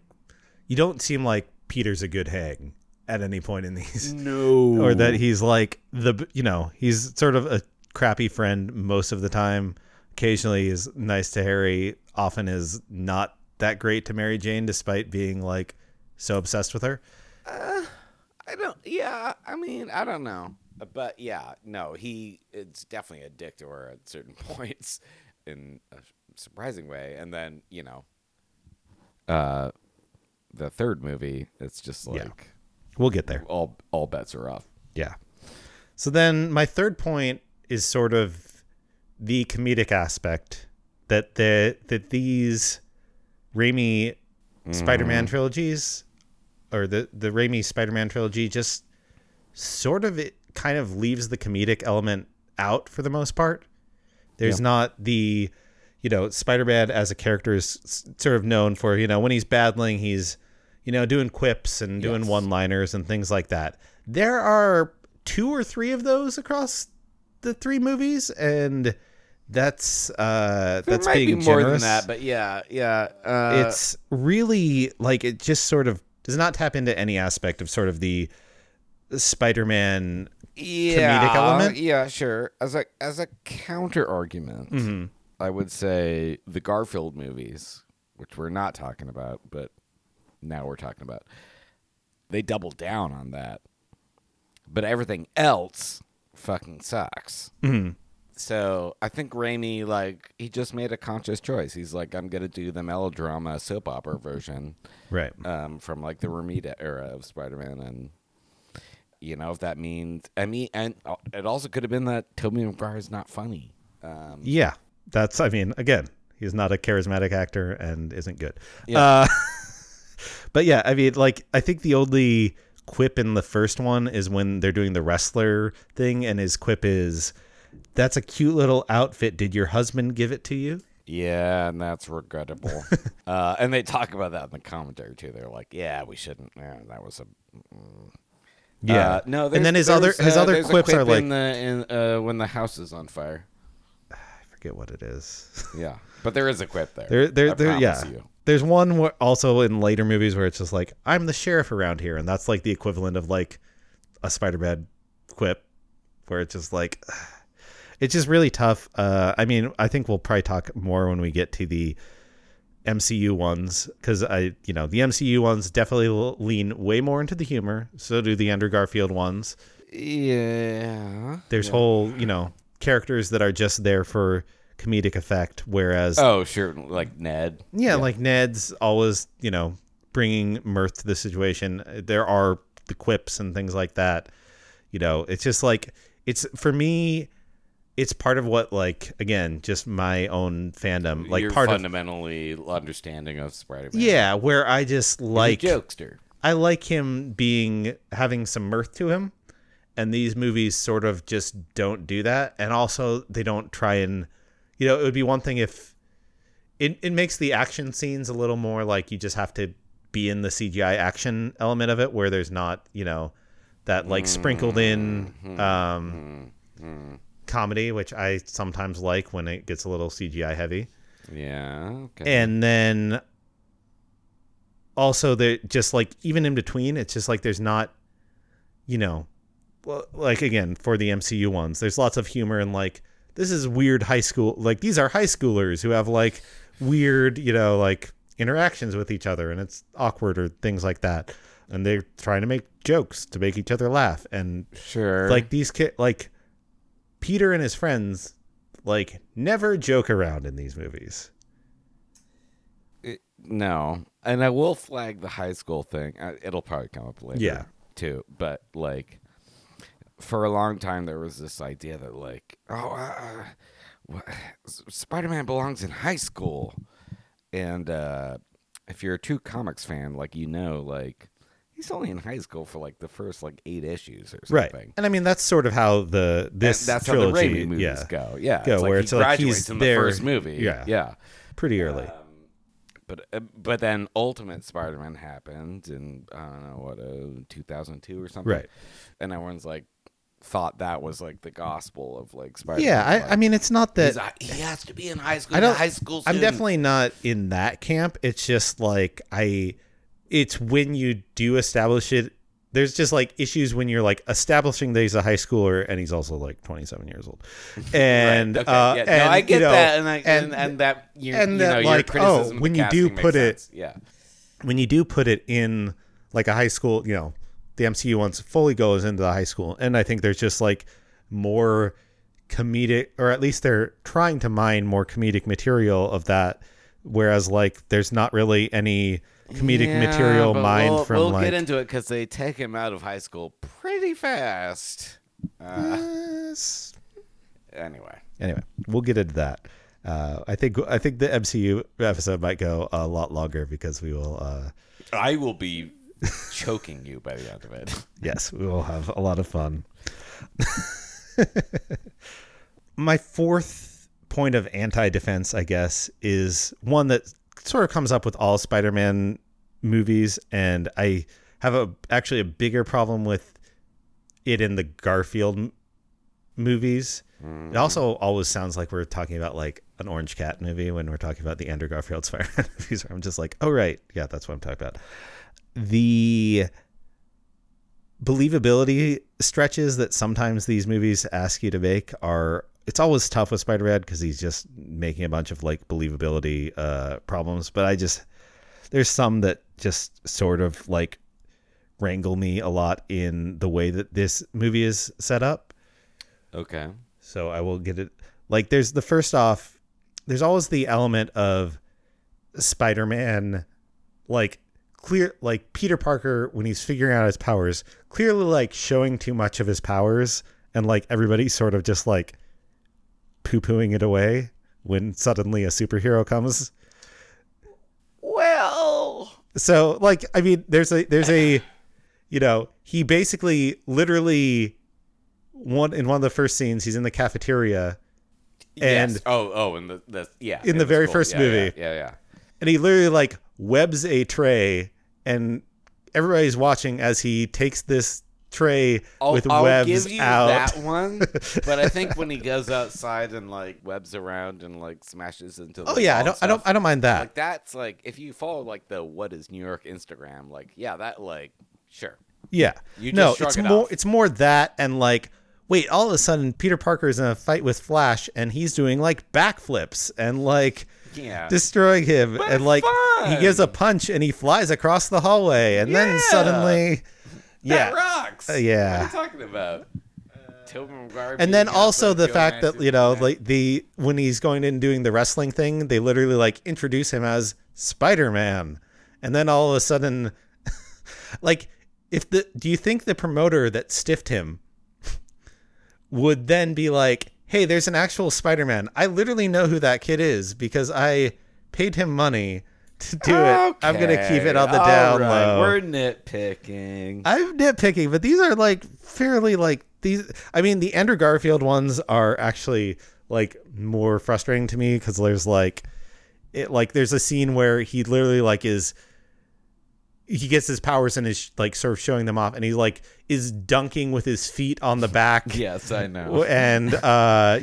You don't seem like Peter's a good hang at any point in these. No, or that he's like the you know he's sort of a crappy friend most of the time. Occasionally is nice to Harry. Often is not that great to Mary Jane, despite being like so obsessed with her. Yeah, I mean, I don't know. But yeah, no, it's definitely a dick to her at certain points in a surprising way. And then, you know, the third movie, it's just like, we'll get there. All bets are off. Yeah. So then my third point is sort of the comedic aspect that that these Raimi Spider-Man trilogies or the Raimi Spider-Man trilogy just sort of it. Kind of leaves the comedic element out for the most part. There's not the, you know, Spider-Man as a character is sort of known for, you know, when he's battling, he's, you know, doing quips and doing one-liners and things like that. There are two or three of those across the three movies, and that's being generous. It might be more than that, but yeah. It's really like it just sort of does not tap into any aspect of sort of the Spider-Man comedic element. Yeah, sure. As a counter argument, mm-hmm. I would say the Garfield movies, which we're not talking about, but now we're talking about, they double down on that. But everything else fucking sucks. Mm-hmm. So I think Raimi, like, he just made a conscious choice. He's like, I'm going to do the melodrama soap opera version, right? From like the Romita era of Spider-Man, and you know, if that means, I mean, and it also could have been that Tobey Maguire is not funny. Yeah, that's, I mean, again, he's not a charismatic actor and isn't good. Yeah. But yeah, I mean, like, I think the only quip in the first one is when they're doing the wrestler thing, and his quip is, "That's a cute little outfit. Did your husband give it to you?" Yeah, and that's regrettable. And they talk about that in the commentary too. They're like, "Yeah, we shouldn't. Yeah, that was a." Yeah, no. And then his other quips are like when the house is on fire. I forget what it is. Yeah, but there is a quip there. There. Yeah. You. There's one also in later movies where it's just like, I'm the sheriff around here. And that's like the equivalent of like a Spider-Man quip where it's just like, it's just really tough. I mean, I think we'll probably talk more when we get to the MCU ones, because the MCU ones definitely lean way more into the humor. So do the Andrew Garfield ones. Yeah. There's whole, characters that are just there for comedic effect, whereas like Ned, like Ned's always bringing mirth to the situation. There are the quips and things like that. It's just like, it's, for me, it's part of what, like, again, just my own fandom, like, your part fundamentally of understanding of Spider-Man. Yeah, where I just like jokester. I like him having some mirth to him, and these movies sort of just don't do that, and also they don't try and. It would be one thing if it makes the action scenes a little more like you just have to be in the CGI action element of it, where there's not, that like sprinkled in comedy, which I sometimes like when it gets a little CGI heavy. Yeah. Okay. And then also they're just like, even in between, it's just like there's not, like, again, for the MCU ones, there's lots of humor and like, this is weird high school. Like, these are high schoolers who have like weird, like interactions with each other, and it's awkward or things like that. And they're trying to make jokes to make each other laugh. And sure, like these kids, like Peter and his friends, like never joke around in these movies. No, and I will flag the high school thing. It'll probably come up later, too. But like. For a long time, there was this idea that, like, Spider-Man belongs in high school. And if you're a true comics fan, like, like, he's only in high school for, like, the first, like, 8 issues or something. Right. And, I mean, that's sort of how this trilogy. That's how the Raimi movies go. Yeah. Go, it's like where he graduates in the first movie. Yeah. Yeah. Pretty early. But then Ultimate Spider-Man happened in, I don't know, 2002 or something. Right. And everyone's like, thought that was like the gospel of like Spider-Man. Yeah, I mean, it's not that he has to be in high school. I'm definitely not in that camp. It's just like it's when you do establish it. There's just like issues when you're like establishing that he's a high schooler and he's also like 27 years old. And right. Okay. Yeah. No, I get that, and that like, when you do put it, when you do put it in like a high school, the MCU ones fully goes into the high school, and I think there's just like more comedic, or at least they're trying to mine more comedic material of that, whereas like there's not really any. Comedic material mined from we'll like. We'll get into it because they take him out of high school pretty fast. Yes. Anyway, we'll get into that. I think the MCU episode might go a lot longer because we will. I will be choking you by the end of it. Yes, we will have a lot of fun. My fourth point of anti-defense, I guess, is one that. Sort of comes up with all Spider-Man movies, and I have actually a bigger problem with it in the Garfield movies. Mm. It also always sounds like we're talking about like an Orange Cat movie when we're talking about the Andrew Garfield Spider-Man movies, where I'm just like, oh, right. Yeah, that's what I'm talking about. The believability stretches that sometimes these movies ask you to make are, it's always tough with Spider-Man because he's just making a bunch of like believability problems. But I just, there's some that just sort of like wrangle me a lot in the way that this movie is set up. Okay. So I will get it. Like there's the first off, there's always the element of Spider-Man, like clear, like Peter Parker, when he's figuring out his powers, clearly like showing too much of his powers, and like everybody sort of just like poo-pooing it away when suddenly a superhero comes. Well, so like, I mean, there's a, you know, he basically literally in one of the first scenes, he's in the cafeteria and yes. in the very first movie. Yeah. And he literally like webs a tray and everybody's watching as he takes this tray with webs out. I'll give you that one, but I think when he goes outside and like webs around and like smashes into the I don't mind that. Like that's like if you follow like the What Is New York Instagram, like yeah, that like sure. Yeah. It's more that and like wait, all of a sudden Peter Parker is in a fight with Flash and he's doing like backflips and like destroying him but and like fun. He gives a punch and he flies across the hallway and then suddenly that rocks. Yeah. What are you talking about? Tobey Maguire. And then also the fact that, you know, like when he's going in and doing the wrestling thing, they literally like introduce him as Spider-Man. And then all of a sudden like do you think the promoter that stiffed him would then be like, hey, there's an actual Spider-Man. I literally know who that kid is because I paid him money to do it. I'm going to keep it on the down low. We're nitpicking. I'm nitpicking, but these are like fairly like these. I mean, the Andrew Garfield ones are actually like more frustrating to me because there's like it like there's a scene where he literally like is. He gets his powers and is like sort of showing them off and he like is dunking with his feet on the back. Yes, I know. And,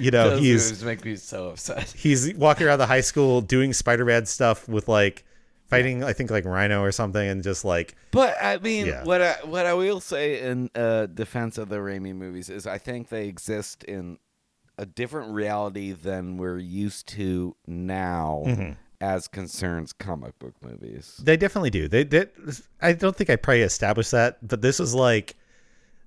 you know, those make me so upset. He's walking around the high school doing Spider-Man stuff with like fighting, I think like Rhino or something. And just like, but I mean, what I will say in defense of the Raimi movies is I think they exist in a different reality than we're used to now. Mm-hmm. As concerns comic book movies, they definitely do. They I don't think I probably established that, but this was like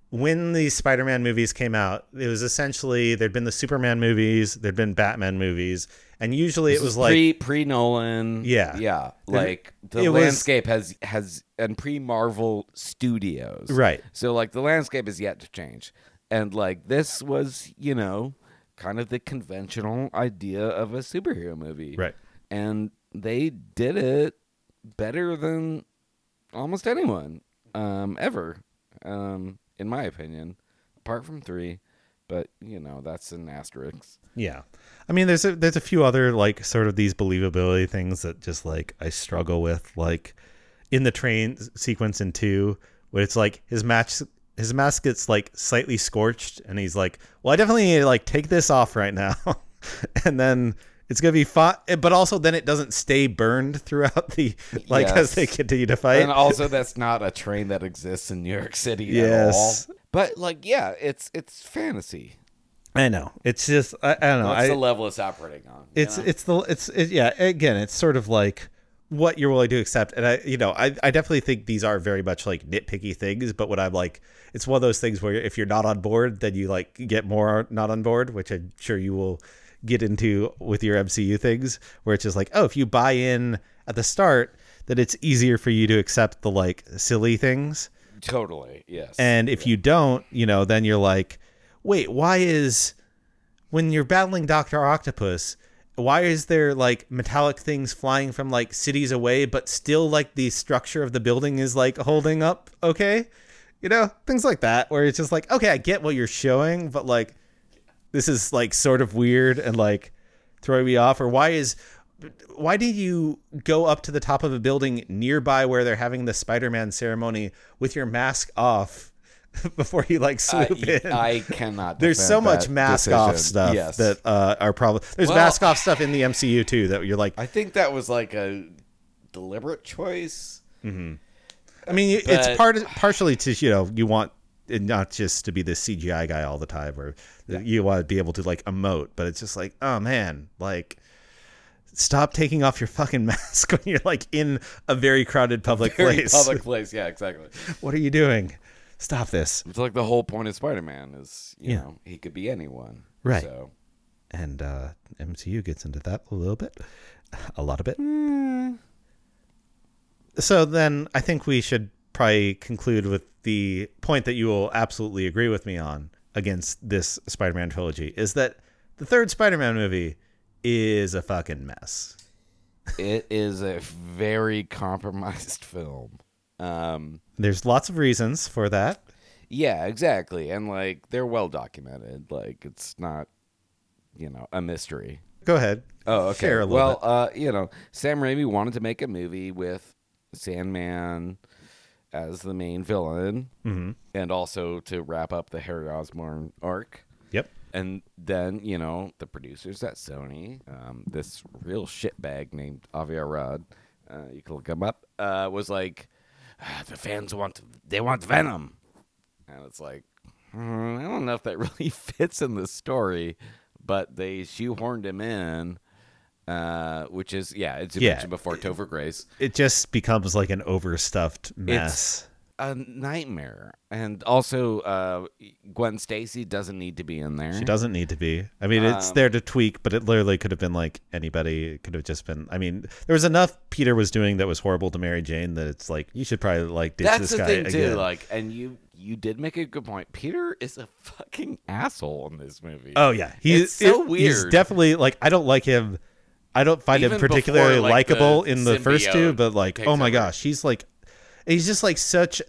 when the Spider-Man movies came out. It was essentially there'd been the Superman movies, there'd been Batman movies, and usually it was like pre Nolan. Yeah. Like the landscape has and pre Marvel Studios, right? So like the landscape is yet to change, and like this was, you know, kind of the conventional idea of a superhero movie, right? And they did it better than almost anyone ever, in my opinion, apart from 3. But, you know, that's an asterisk. Yeah. I mean, there's a few other, like, sort of these believability things that just, like, I struggle with. Like, in the train sequence in 2, where it's, like, his mask gets, like, slightly scorched. And he's like, well, I definitely need to, like, take this off right now. And then... it's going to be fun, but also then it doesn't stay burned throughout the, like, as they continue to fight. And also that's not a train that exists in New York City at all. But, like, yeah, it's fantasy. I know. It's just, I don't know. What's the level it's operating on? It's sort of like what you're willing to accept. And I definitely think these are very much, like, nitpicky things, but what I'm like, it's one of those things where if you're not on board, then you, like, get more not on board, which I'm sure you will get into with your MCU things, where it's just like, oh, if you buy in at the start, that it's easier for you to accept the like silly things. Totally. Yes. And if you don't, you know, then you're like, wait, why is when you're battling Dr. Octopus, why is there like metallic things flying from like cities away, but still like the structure of the building is like holding up? Okay. You know, things like that, where it's just like, okay, I get what you're showing, but like, this is like sort of weird and like throwing me off. Or why did you go up to the top of a building nearby where they're having the Spider-Man ceremony with your mask off? before you like swoop in. I cannot. There's so much mask off stuff that are probably there's mask off stuff in the MCU too that you're like. I think that was like a deliberate choice. Mm-hmm. I mean, but, it's partially to you want it not just to be this CGI guy all the time, or you want to be able to like emote, but it's just like, oh man, like. Stop taking off your fucking mask when you're like in a very crowded public place. Public place, yeah, exactly. What are you doing? Stop this. It's like the whole point of Spider-Man is, you know, he could be anyone. Right. So. And MCU gets into that a little bit. A lot of it. Mm. So then I think we should probably conclude with the point that you will absolutely agree with me on against this Spider-Man trilogy is that the third Spider-Man movie is a fucking mess. It is a very compromised film. There's lots of reasons for that. Yeah, exactly. And like they're well documented. Like it's not, a mystery. Go ahead. Oh, okay. Share a little bit. Sam Raimi wanted to make a movie with Sandman as the main villain, mm-hmm. and also to wrap up the Harry Osborn arc. Yep. And then, the producers at Sony, this real shitbag named Avi Arad, you can look him up, was like, the fans want Venom. And it's like, I don't know if that really fits in the story, but they shoehorned him in, which is, it's mentioned before Topher Grace. It just becomes like an overstuffed mess. It's a nightmare. And also Gwen Stacy doesn't need to be in there. She doesn't need to be. I mean, it's there to tweak, but it literally could have been like anybody. It could have just been, I mean, there was enough Peter was doing that was horrible to Mary Jane that it's like, you should probably like ditch this guy again. That's the thing too, like, and you did make a good point. Peter is a fucking asshole in this movie. Oh yeah. He's so weird. He's definitely like, I don't like him. I don't find him particularly likable in the first two, but like, oh my gosh, he's like, he's just like such,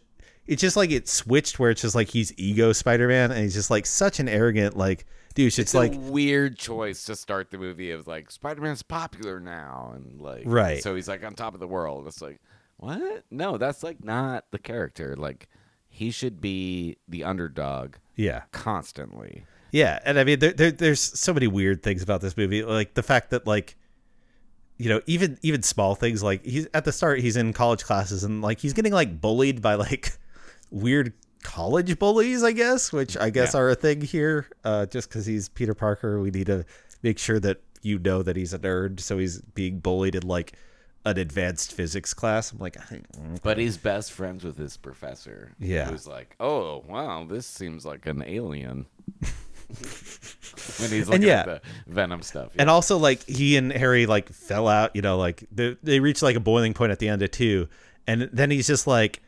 it's just like it switched where it's just like he's ego Spider-Man and he's just like such an arrogant like douche. It's like a weird choice to start the movie of like Spider-Man's popular now and like right. So he's like on top of the world. It's like, what? No, that's like not the character. Like he should be the underdog. Yeah. Constantly. Yeah. And I mean there's so many weird things about this movie. Like the fact that like even small things like he's at the start, he's in college classes and like he's getting like bullied by like weird college bullies, I guess, which I guess are a thing here. Just because he's Peter Parker, we need to make sure that that he's a nerd. So he's being bullied in like an advanced physics class. I'm like, but he's best friends with his professor. Yeah. Who's like, oh, wow, this seems like an alien. When he's looking at the Venom stuff. Yeah. And also like he and Harry like fell out, like they reached like a boiling point at the end of 2. And then he's just like,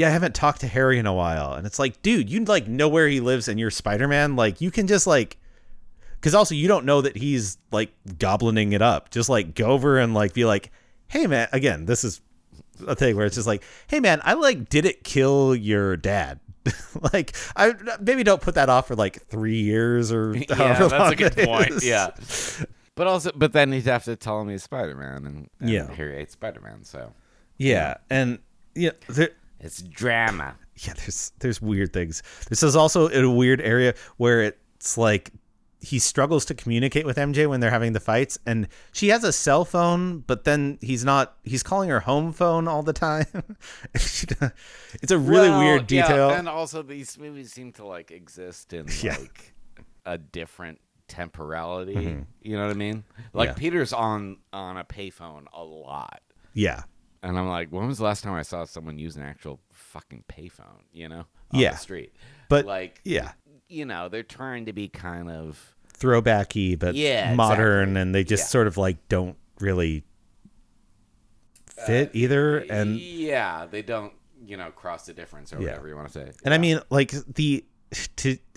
I haven't talked to Harry in a while. And it's like, dude, you like know where he lives and you're Spider-Man. Like you can just like, cause also you don't know that he's like goblining it up. Just like go over and like, be like, hey man, again, this is a thing where it's just like, hey man, I like, did it kill your dad? Like I maybe don't put that off for like 3 years or however long. That's a good point. Yeah, but then he'd have to tell him he's Spider-Man, and Harry hates Spider-Man. So it's drama. Yeah, there's weird things. This is also in a weird area where it's like he struggles to communicate with MJ when they're having the fights, and she has a cell phone, but then he's calling her home phone all the time. It's a really weird detail. Yeah, and also these movies seem to like exist in like a different temporality. Mm-hmm. You know what I mean? Like Peter's on a payphone a lot. Yeah. And I'm like, when was the last time I saw someone use an actual fucking payphone, on the street? But like, they're trying to be kind of throwbacky, but modern, exactly. And they just sort of like don't really fit either. And they don't, cross the difference or whatever you want to say. And I mean, like to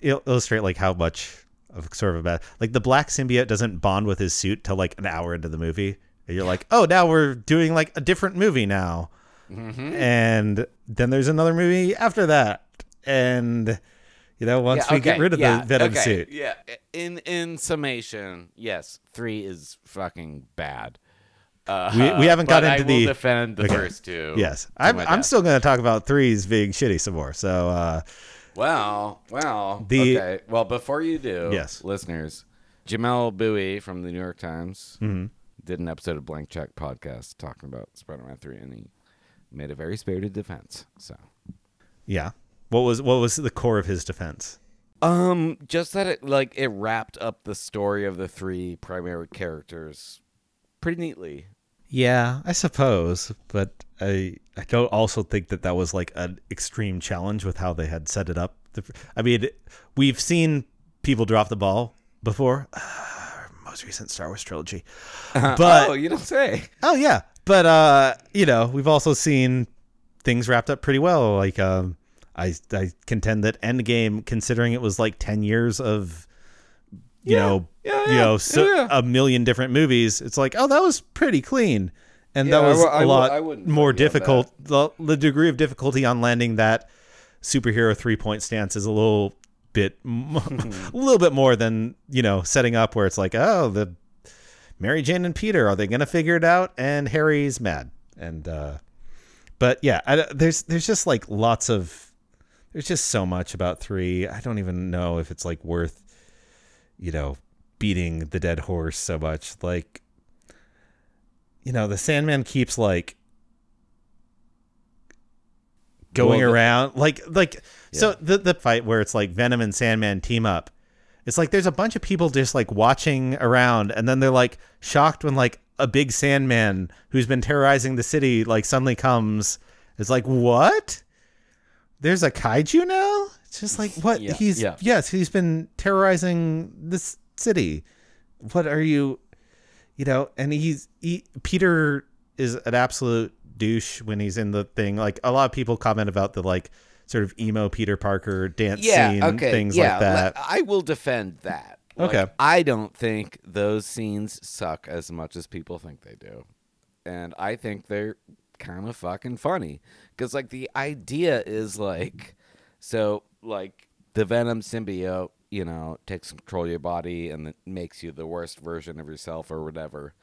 illustrate like how much of sort of a bad, like the black symbiote doesn't bond with his suit till like an hour into the movie. And you're like, oh, now we're doing like a different movie now. Mm-hmm. And then there's another movie after that. And once we get rid of the Venom suit. Yeah. In summation, yes, 3 is fucking bad. We haven't got into the... I will defend the first two. Yes. I'm still going to talk about 3's being shitty some more. So Wow. Okay. Well, before you do, yes, listeners, Jamel Bowie from the New York Times did an episode of Blank Check podcast talking about Spider-Man 3, and he made a very spirited defense. So, yeah, what was the core of his defense? Just that it wrapped up the story of the three primary characters pretty neatly. Yeah, I suppose, but I don't also think that was like an extreme challenge with how they had set it up. I mean, we've seen people drop the ball before. Most recent Star Wars trilogy, but you don't say. Oh yeah, but we've also seen things wrapped up pretty well. Like I contend that Endgame, considering it was like 10 years of a million different movies, it's like, oh, that was pretty clean. And that was a lot more difficult. The degree of difficulty on landing that superhero 3-point stance is a little bit more than, setting up where it's like, oh, the Mary Jane and Peter, are they going to figure it out? And Harry's mad. And but yeah, there's just like lots of, there's just so much about 3. I don't even know if it's like worth, beating the dead horse so much. Like, the Sandman keeps like going around . So the fight where it's like Venom and Sandman team up, it's like there's a bunch of people just like watching around, and then they're like shocked when like a big Sandman who's been terrorizing the city like suddenly comes. It's like, what? There's a kaiju now? It's just like, what? Yeah, he's been terrorizing this city. What are you? And Peter is an absolute douche when he's in the thing. Like, a lot of people comment about the like sort of emo Peter Parker dance scene, things like that. I will defend that. Okay. Like, I don't think those scenes suck as much as people think they do. And I think they're kind of fucking funny. Because like the idea is like, so like the Venom symbiote, takes control of your body and it makes you the worst version of yourself or whatever.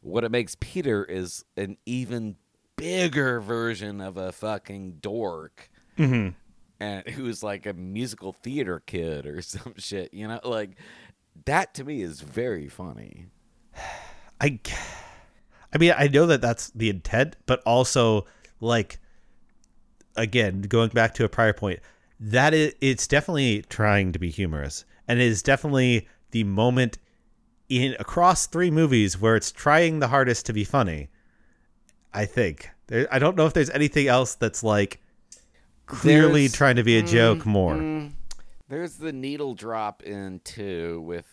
What it makes Peter is an even bigger version of a fucking dork, and who's like a musical theater kid or some shit. Like that to me is very funny. I mean, I know that that's the intent, but also like, again, going back to a prior point, that is, it's definitely trying to be humorous, and it is definitely the moment in across 3 movies where it's trying the hardest to be funny. I think I don't know if there's anything else that's like clearly trying to be a joke more. There's the needle drop in 2 with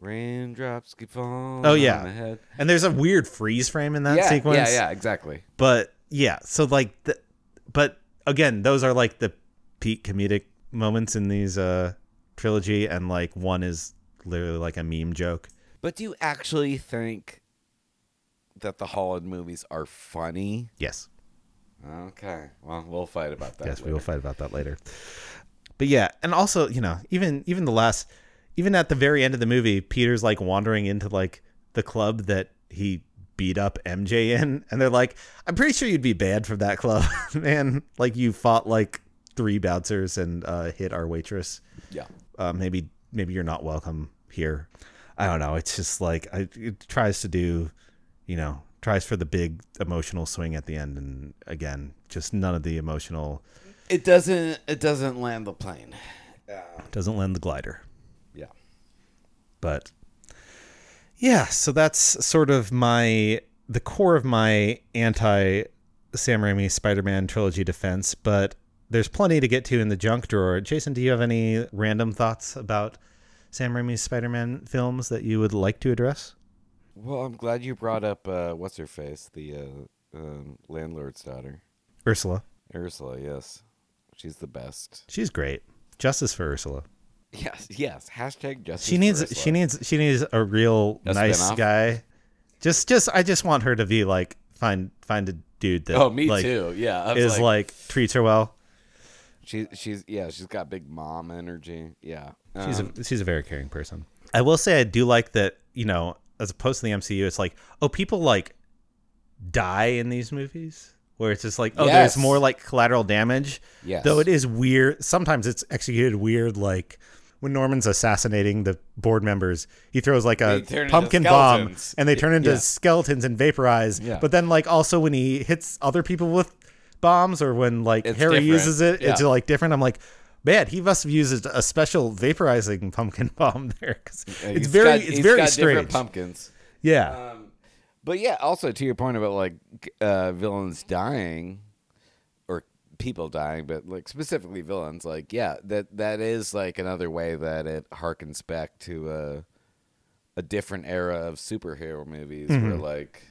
raindrops keep falling. Oh yeah, on my head. And there's a weird freeze frame in that sequence. Yeah, exactly. But yeah, so like the. But again, those are like the peak comedic moments in these trilogy, and like one is literally like a meme joke. But do you actually think that the Holland movies are funny? Yes. Okay. Well, we'll fight about that. Yes, later. We will fight about that later. But yeah, and also, even the last, even at the very end of the movie, Peter's like wandering into like the club that he beat up MJ in, and they're like, I'm pretty sure you'd be banned from that club, man. Like, you fought like 3 bouncers and hit our waitress. Yeah. Maybe you're not welcome here. I don't know. It's just like it tries to do, tries for the big emotional swing at the end, and again, just none of the emotional. It doesn't land the plane. Doesn't land the glider. Yeah. But. Yeah, so that's sort of the core of my anti-Sam Raimi Spider-Man trilogy defense, but there's plenty to get to in the junk drawer. Jason, do you have any random thoughts about Sam Raimi's Spider-Man films that you would like to address? Well, I'm glad you brought up, what's-her-face, the landlord's daughter. Ursula, yes. She's the best. She's great. Justice for Ursula. Yes. Hashtag justice. She needs a real nice guy. I just want her to be like find a dude that. Oh, me like, too. Yeah, I is like treats her well. She's got big mom energy. Yeah, she's a very caring person. I will say I do like that. As opposed to the MCU, it's like, oh, people like die in these movies. where it's just like, oh, yes, there's more like collateral damage. Yes. Though it is weird. Sometimes it's executed weird, like when Norman's assassinating the board members, he throws like a pumpkin bomb and they turn into skeletons and vaporize. Yeah. But then like also when he hits other people with bombs or when like it's Harry different. Uses it, it's like different. I'm like, man, he must have used a special vaporizing pumpkin bomb there. It's very strange. Different pumpkins. Yeah. But yeah, also to your point about like villains dying or people dying, but like specifically villains, like, yeah, that is like another way that it harkens back to a different era of superhero movies where like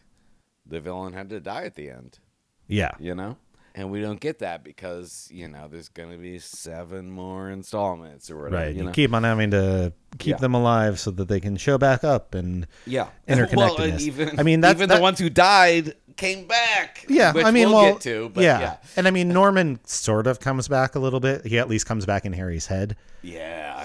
the villain had to die at the end. Yeah. You know? And we don't get that because, you know, there's going to be 7 more installments or whatever. Right. You keep on having to keep them alive so that they can show back up and interconnectedness. Well, and even, I mean, the ones who died came back. Yeah. Which I mean, we'll get to. But yeah. And I mean, Norman sort of comes back a little bit. He at least comes back in Harry's head. Yeah.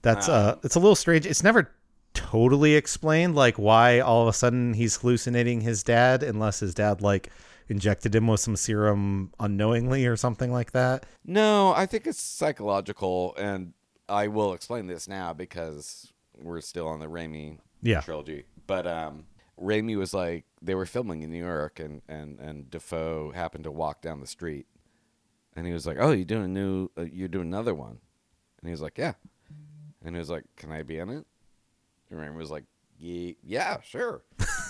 That's it's a little strange. It's never totally explained, like, why all of a sudden he's hallucinating his dad unless his dad, like, injected him with some serum unknowingly or something like that. No, I think it's psychological, and I will explain this now because we're still on the Raimi trilogy. But Raimi was like, they were filming in New York, and Dafoe happened to walk down the street, and he was like, "Oh, you're doing another one," and he was like, "Yeah," and he was like, "Can I be in it?" And Raimi was like, "Yeah, sure."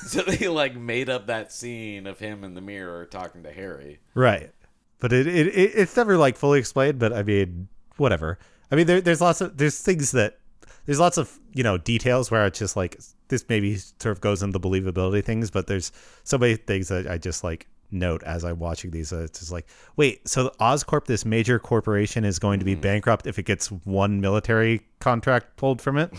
So they like made up that scene of him in the mirror talking to Harry. Right. But it's never like fully explained, but I mean, whatever. I mean, there's lots of, you know, details where it's just like, this maybe sort of goes into the believability things, but there's so many things that I just like note as I'm watching these. It's just like, wait, so the Oscorp, this major corporation, is going to be bankrupt if it gets one military contract pulled from it?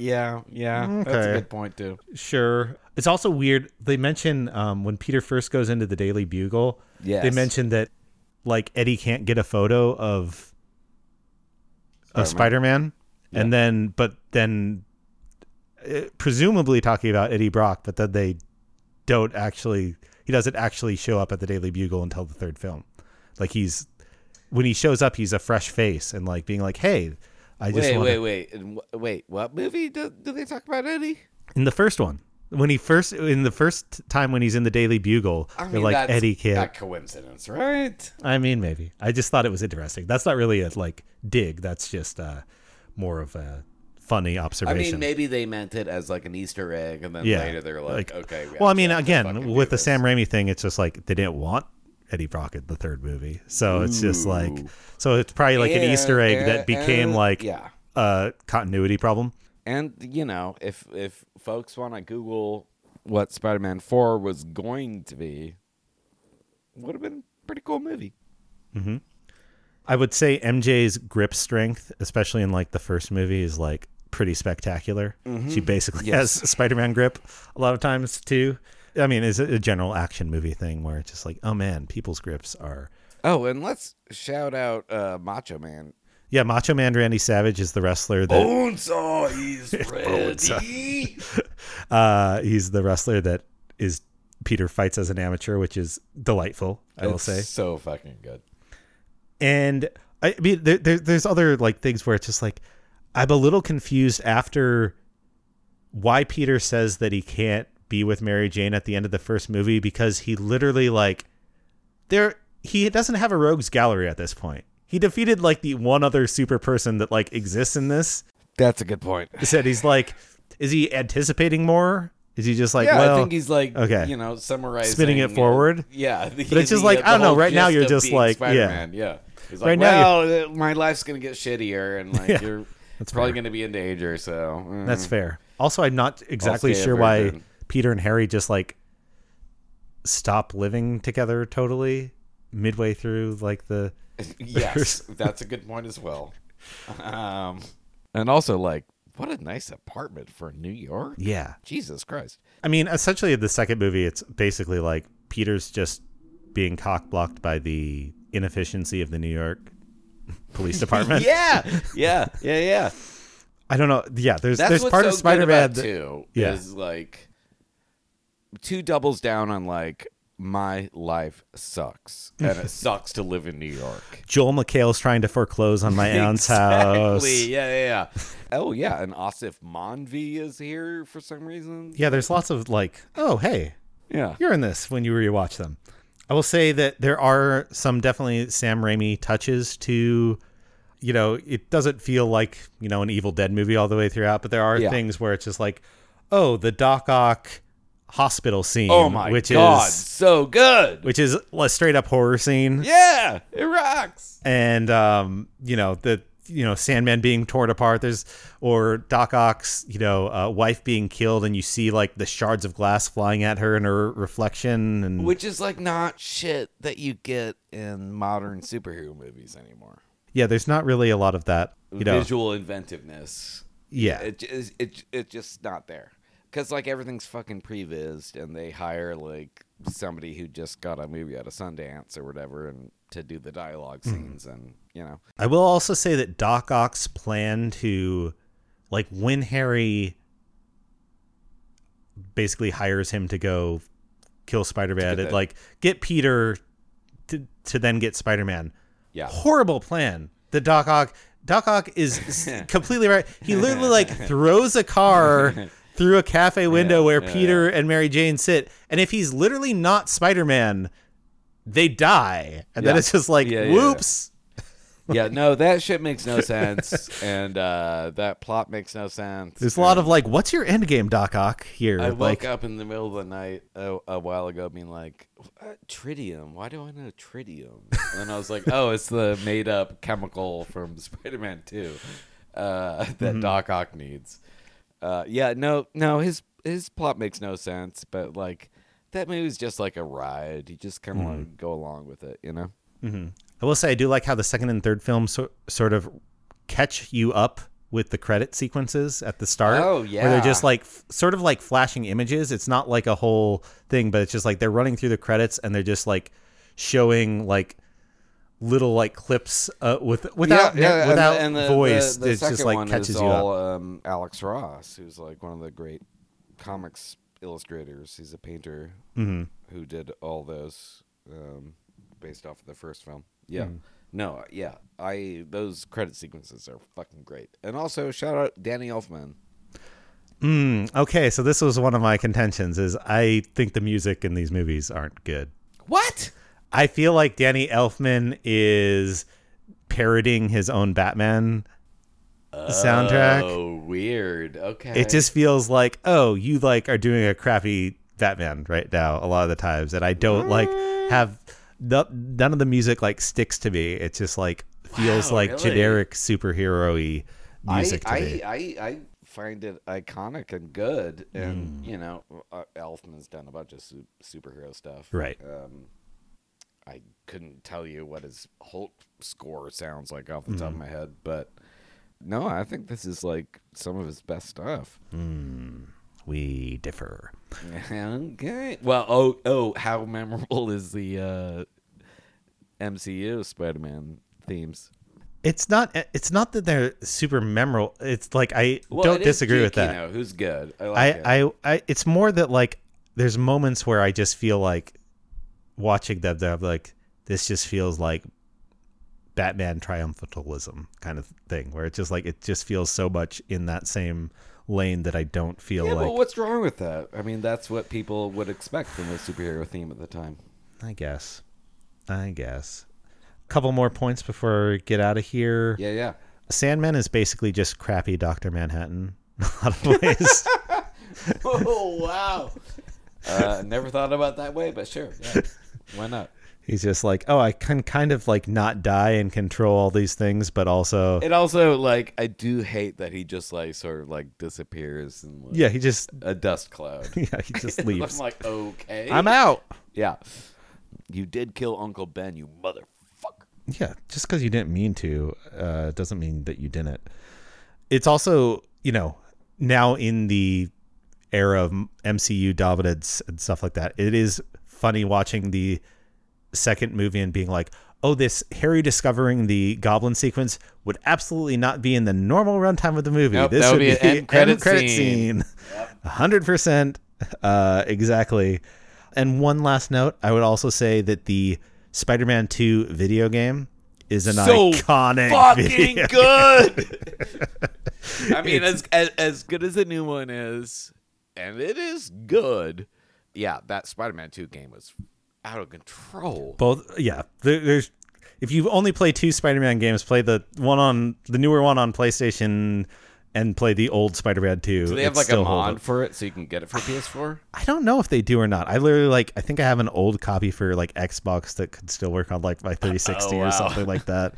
Okay. That's a good point too. Sure. It's also weird. They mention when Peter first goes into the Daily Bugle, they mentioned that like Eddie can't get a photo of Spider-Man. Yeah. And then, presumably talking about Eddie Brock, but then they don't actually... He doesn't actually show up at the Daily Bugle until the third film. Like when he shows up, he's a fresh face and like being like, "Hey, wait, what movie do they talk about Eddie?" In the first one, when he's in the Daily Bugle, I mean, they're like, "Eddie can't." That coincidence, right? I mean, maybe. I just thought it was interesting. That's not really a like dig. That's just more of a funny observation. I mean, maybe they meant it as like an Easter egg, and then later they're like okay. Well, I mean, again, with the Sam Raimi thing, it's just like they didn't want Eddie Brock in the third movie, so it's just like, so it's probably like an Easter egg that became like a continuity problem. And you know, if folks want to Google what Spider-Man 4 was going to be, would have been a pretty cool movie. Mm-hmm. I would say MJ's grip strength, especially in like the first movie, is like pretty spectacular. Mm-hmm. She basically has Spider-Man grip a lot of times too. I mean, it's a general action movie thing where it's just like, oh man, people's grips are... Oh, and let's shout out Macho Man. Yeah, Macho Man Randy Savage is the wrestler that... Bonesaw, he's ready! He's the wrestler that is Peter fights as an amateur, which is delightful, will say. It's so fucking good. And I mean, there's other like things where it's just like, I'm a little confused after why Peter says that he can't be with Mary Jane at the end of the first movie, because he literally like he doesn't have a rogues gallery at this point. He defeated like the one other super person that like exists in this. That's a good point. He said he's like, is he anticipating more? Is he just like, I think he's like, you know, summarizing, spinning it forward. But it's just like, I don't know. Right now, you're just like, Spider-Man. Yeah. He's like, now, my life's going to get shittier, and like it's probably going to be in danger, so. That's fair. Also, I'm not exactly sure why Peter and Harry just like stop living together totally midway through like the... Yes, that's a good point as well. And also like, what a nice apartment for New York. Yeah. Jesus Christ. I mean, essentially in the second movie, it's basically like Peter's just being cock-blocked by the inefficiency of the New York police department. Yeah. I don't know. Yeah, there's part of Spider-Man too. Is like two doubles down on like my life sucks, and it sucks to live in New York. Joel McHale's trying to foreclose on my aunt's house. Exactly. Yeah. Oh, yeah, and Asif Manvi is here for some reason. Yeah, there's lots of like, oh, hey, yeah, you're in this when you rewatch them. I will say that there are some definitely Sam Raimi touches to, you know, it doesn't feel like, you know, an Evil Dead movie all the way throughout, but there are things where it's just like, oh, the Doc Ock hospital scene. Oh my God, so good. Which is a straight up horror scene. Yeah, it rocks. And Sandman being torn apart. Or Doc Ock's wife being killed, and you see like the shards of glass flying at her and her reflection, and which is like not shit that you get in modern superhero movies anymore. Yeah, there's not really a lot of that visual inventiveness. Yeah, it's just not there. Because, like, everything's fucking prevised, and they hire, like, somebody who just got a movie out of Sundance or whatever and to do the dialogue scenes and, you know. I will also say that Doc Ock's plan to, like, when Harry basically hires him to go kill Spider-Man, get Peter to then get Spider-Man. Yeah. Horrible plan. The Doc Ock is completely right. He literally, like, throws a car through a cafe window where Peter and Mary Jane sit. And if he's literally not Spider-Man, they die. And then it's just like, whoops. Yeah, no, that shit makes no sense. And that plot makes no sense. There's a lot of like, what's your end game, Doc Ock? Here, I woke up in the middle of the night a while ago being like, tritium? Why do I know tritium? And then I was like, oh, it's the made-up chemical from Spider-Man 2 that Doc Ock needs. His plot makes no sense, but like that movie's just like a ride. You just kind of like go along with it, you know. Mm-hmm. I will say I do like how the second and third films sort of catch you up with the credit sequences at the start. Oh yeah, where they're just like sort of like flashing images. It's not like a whole thing, but it's just like they're running through the credits and they're just like showing like little like clips without voice. The it's just like catches you up. Alex Ross, who's like one of the great comics illustrators. He's a painter who did all those based off of the first film. Yeah. No, yeah. Those credit sequences are fucking great. And also shout out Danny Elfman. Okay, so this was one of my contentions is I think the music in these movies aren't good. What? I feel like Danny Elfman is parodying his own Batman soundtrack. Oh, weird. Okay. It just feels like, oh, you like are doing a crappy Batman right now a lot of the times, and I don't like have none of the music like sticks to me. It just like feels generic superhero-y music to me. I find it iconic and good, and Elfman's done a bunch of superhero stuff, right? I couldn't tell you what his whole score sounds like off the top of my head, but no, I think this is like some of his best stuff. We differ. Okay. Well, how memorable is the MCU Spider-Man themes? It's not that they're super memorable. It's like I don't disagree with that. Who's good? I like it. It's more that like there's moments where I just feel like watching them, they're like, this just feels like Batman triumphantalism kind of thing, where it's just like it just feels so much in that same lane that I don't feel like. Well, what's wrong with that? I mean, that's what people would expect from a superhero theme at the time. I guess. A couple more points before we get out of here. Yeah. Sandman is basically just crappy Dr. Manhattan in a lot of ways. Oh wow. Never thought about it that way, but sure. Yeah. Why not? He's just like, oh, I can kind of like not die and control all these things, but also it also like I do hate that he just like sort of like disappears and like, he just a dust cloud. Yeah, he just leaves. I'm like, okay, I'm out. Yeah, you did kill Uncle Ben, you motherfucker. Yeah, just because you didn't mean to doesn't mean that you didn't. It's also now in the era of MCU dominance and stuff like that, it is funny watching the second movie and being like, oh, this Harry discovering the Goblin sequence would absolutely not be in the normal runtime of the movie. Nope, this would be an end credit scene. 100%. Exactly. And one last note, I would also say that the Spider-Man 2 video game is an so iconic fucking good. I mean, as good as the new one is, and it is good. Yeah, that Spider-Man 2 game was out of control. Both, yeah. There's if you've only played two Spider-Man games, play the newer one on PlayStation and play the old Spider-Man 2. Do they have like a mod for it so you can get it for PS4? I don't know if they do or not. I literally I think I have an old copy for like Xbox that could still work on like my 360 or something like that.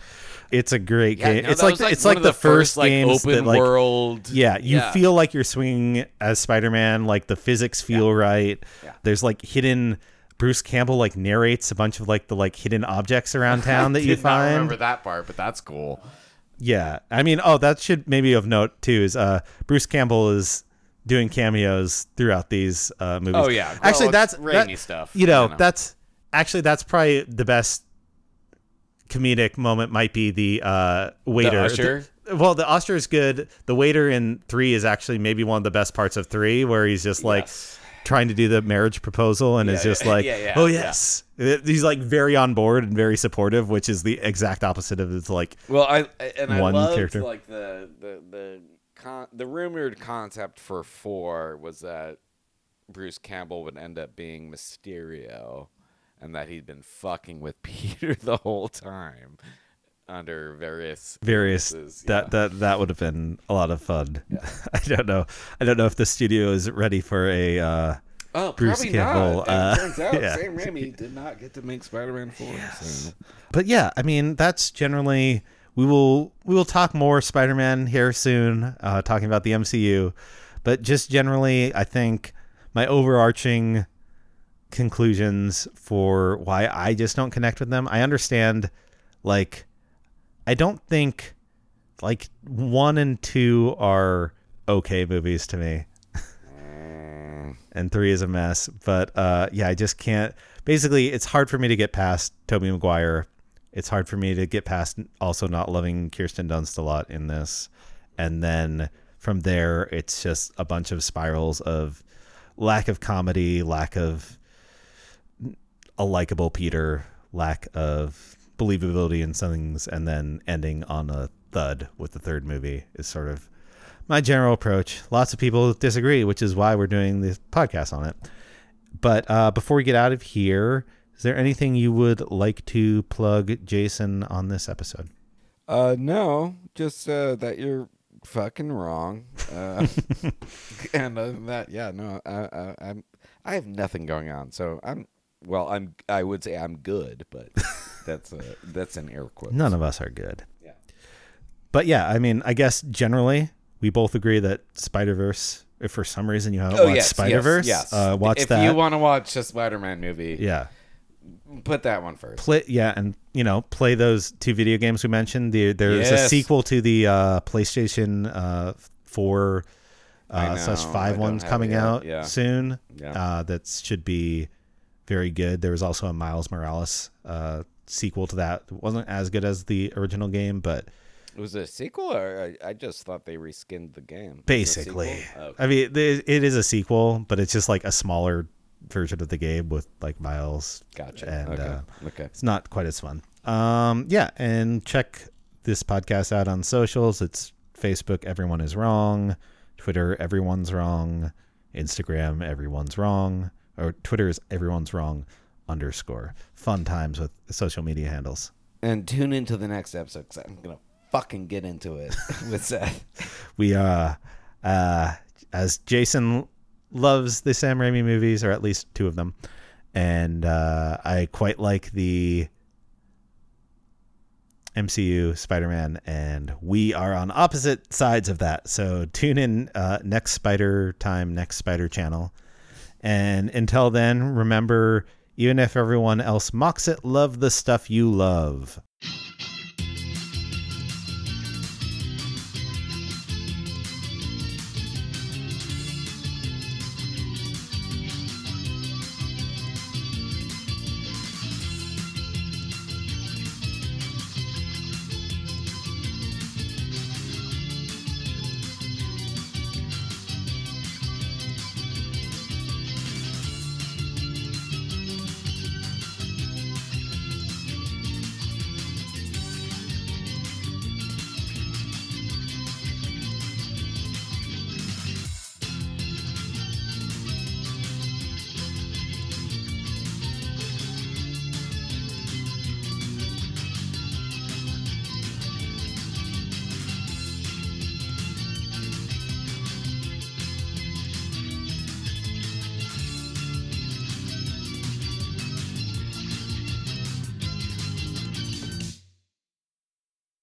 It's a great game. No, it's like the first open world. Yeah, you feel like you're swinging as Spider-Man. Like the physics feel right. Yeah. There's like hidden. Bruce Campbell narrates a bunch of the hidden objects around town that you find. I don't remember that part, but that's cool. Yeah, I mean, that should maybe of note too is Bruce Campbell is doing cameos throughout these movies. Oh yeah, actually that's Raimi stuff. That's probably the best comedic moment. Might be the waiter. The usher? The usher is good. The waiter in 3 is actually maybe one of the best parts of 3, where he's just trying to do the marriage proposal and is just oh yes. Yeah. He's very on board and very supportive, which is the exact opposite of his I loved character. The rumored concept for 4 was that Bruce Campbell would end up being Mysterio and that he'd been fucking with Peter the whole time under various illnesses. That would have been a lot of fun. Yeah. I don't know if the studio is ready for a Bruce Campbell. Not. Turns out Sam Raimi did not get to make Spider-Man 4. Yes. So. But yeah, I mean that's generally we will talk more Spider-Man here soon, talking about the MCU. But just generally, I think my overarching conclusions for why I just don't connect with them. I understand I don't think 1 and 2 are okay movies to me. And 3 is a mess. But I just can't. Basically, it's hard for me to get past Tobey Maguire. It's hard for me to get past also not loving Kirsten Dunst a lot in this. And then from there, it's just a bunch of spirals of lack of comedy, lack of a likable Peter, lack of believability in some things, and then ending on a thud with the third movie is sort of my general approach. Lots of people disagree, which is why we're doing this podcast on it. But before we get out of here, is there anything you would like to plug, Jason, on this episode? No, just that you're fucking wrong. And other than that, I have nothing going on, so I would say I'm good, but that's an air quote. None of us are good. Yeah. But yeah, I mean, I guess generally we both agree that Spider-Verse, if for some reason you haven't watched Spider-Verse, yes. Watch that. If you want to watch a Spider-Man movie, put that one first. Play those 2 video games we mentioned. There's a sequel to the PlayStation 4 /5 ones coming out soon. Yeah. That should be very good. There was also a Miles Morales sequel to that. It wasn't as good as the original game, but it was a sequel. Or I just thought they reskinned the game. Basically, I mean, it is a sequel, but it's just a smaller version of the game with Miles. Gotcha. And okay, it's not quite as fun. And check this podcast out on socials. It's Facebook. Everyone is wrong. Twitter. Everyone's wrong. Instagram. Everyone's wrong. Or Twitter is everyone's wrong _ fun times with social media handles. And tune into the next episode because I'm going to fucking get into it with Seth. We as Jason loves the Sam Raimi movies, or at least 2 of them. And I quite like the MCU Spider-Man, and we are on opposite sides of that. So tune in next Spider time, next Spider channel. And until then, remember, even if everyone else mocks it, love the stuff you love.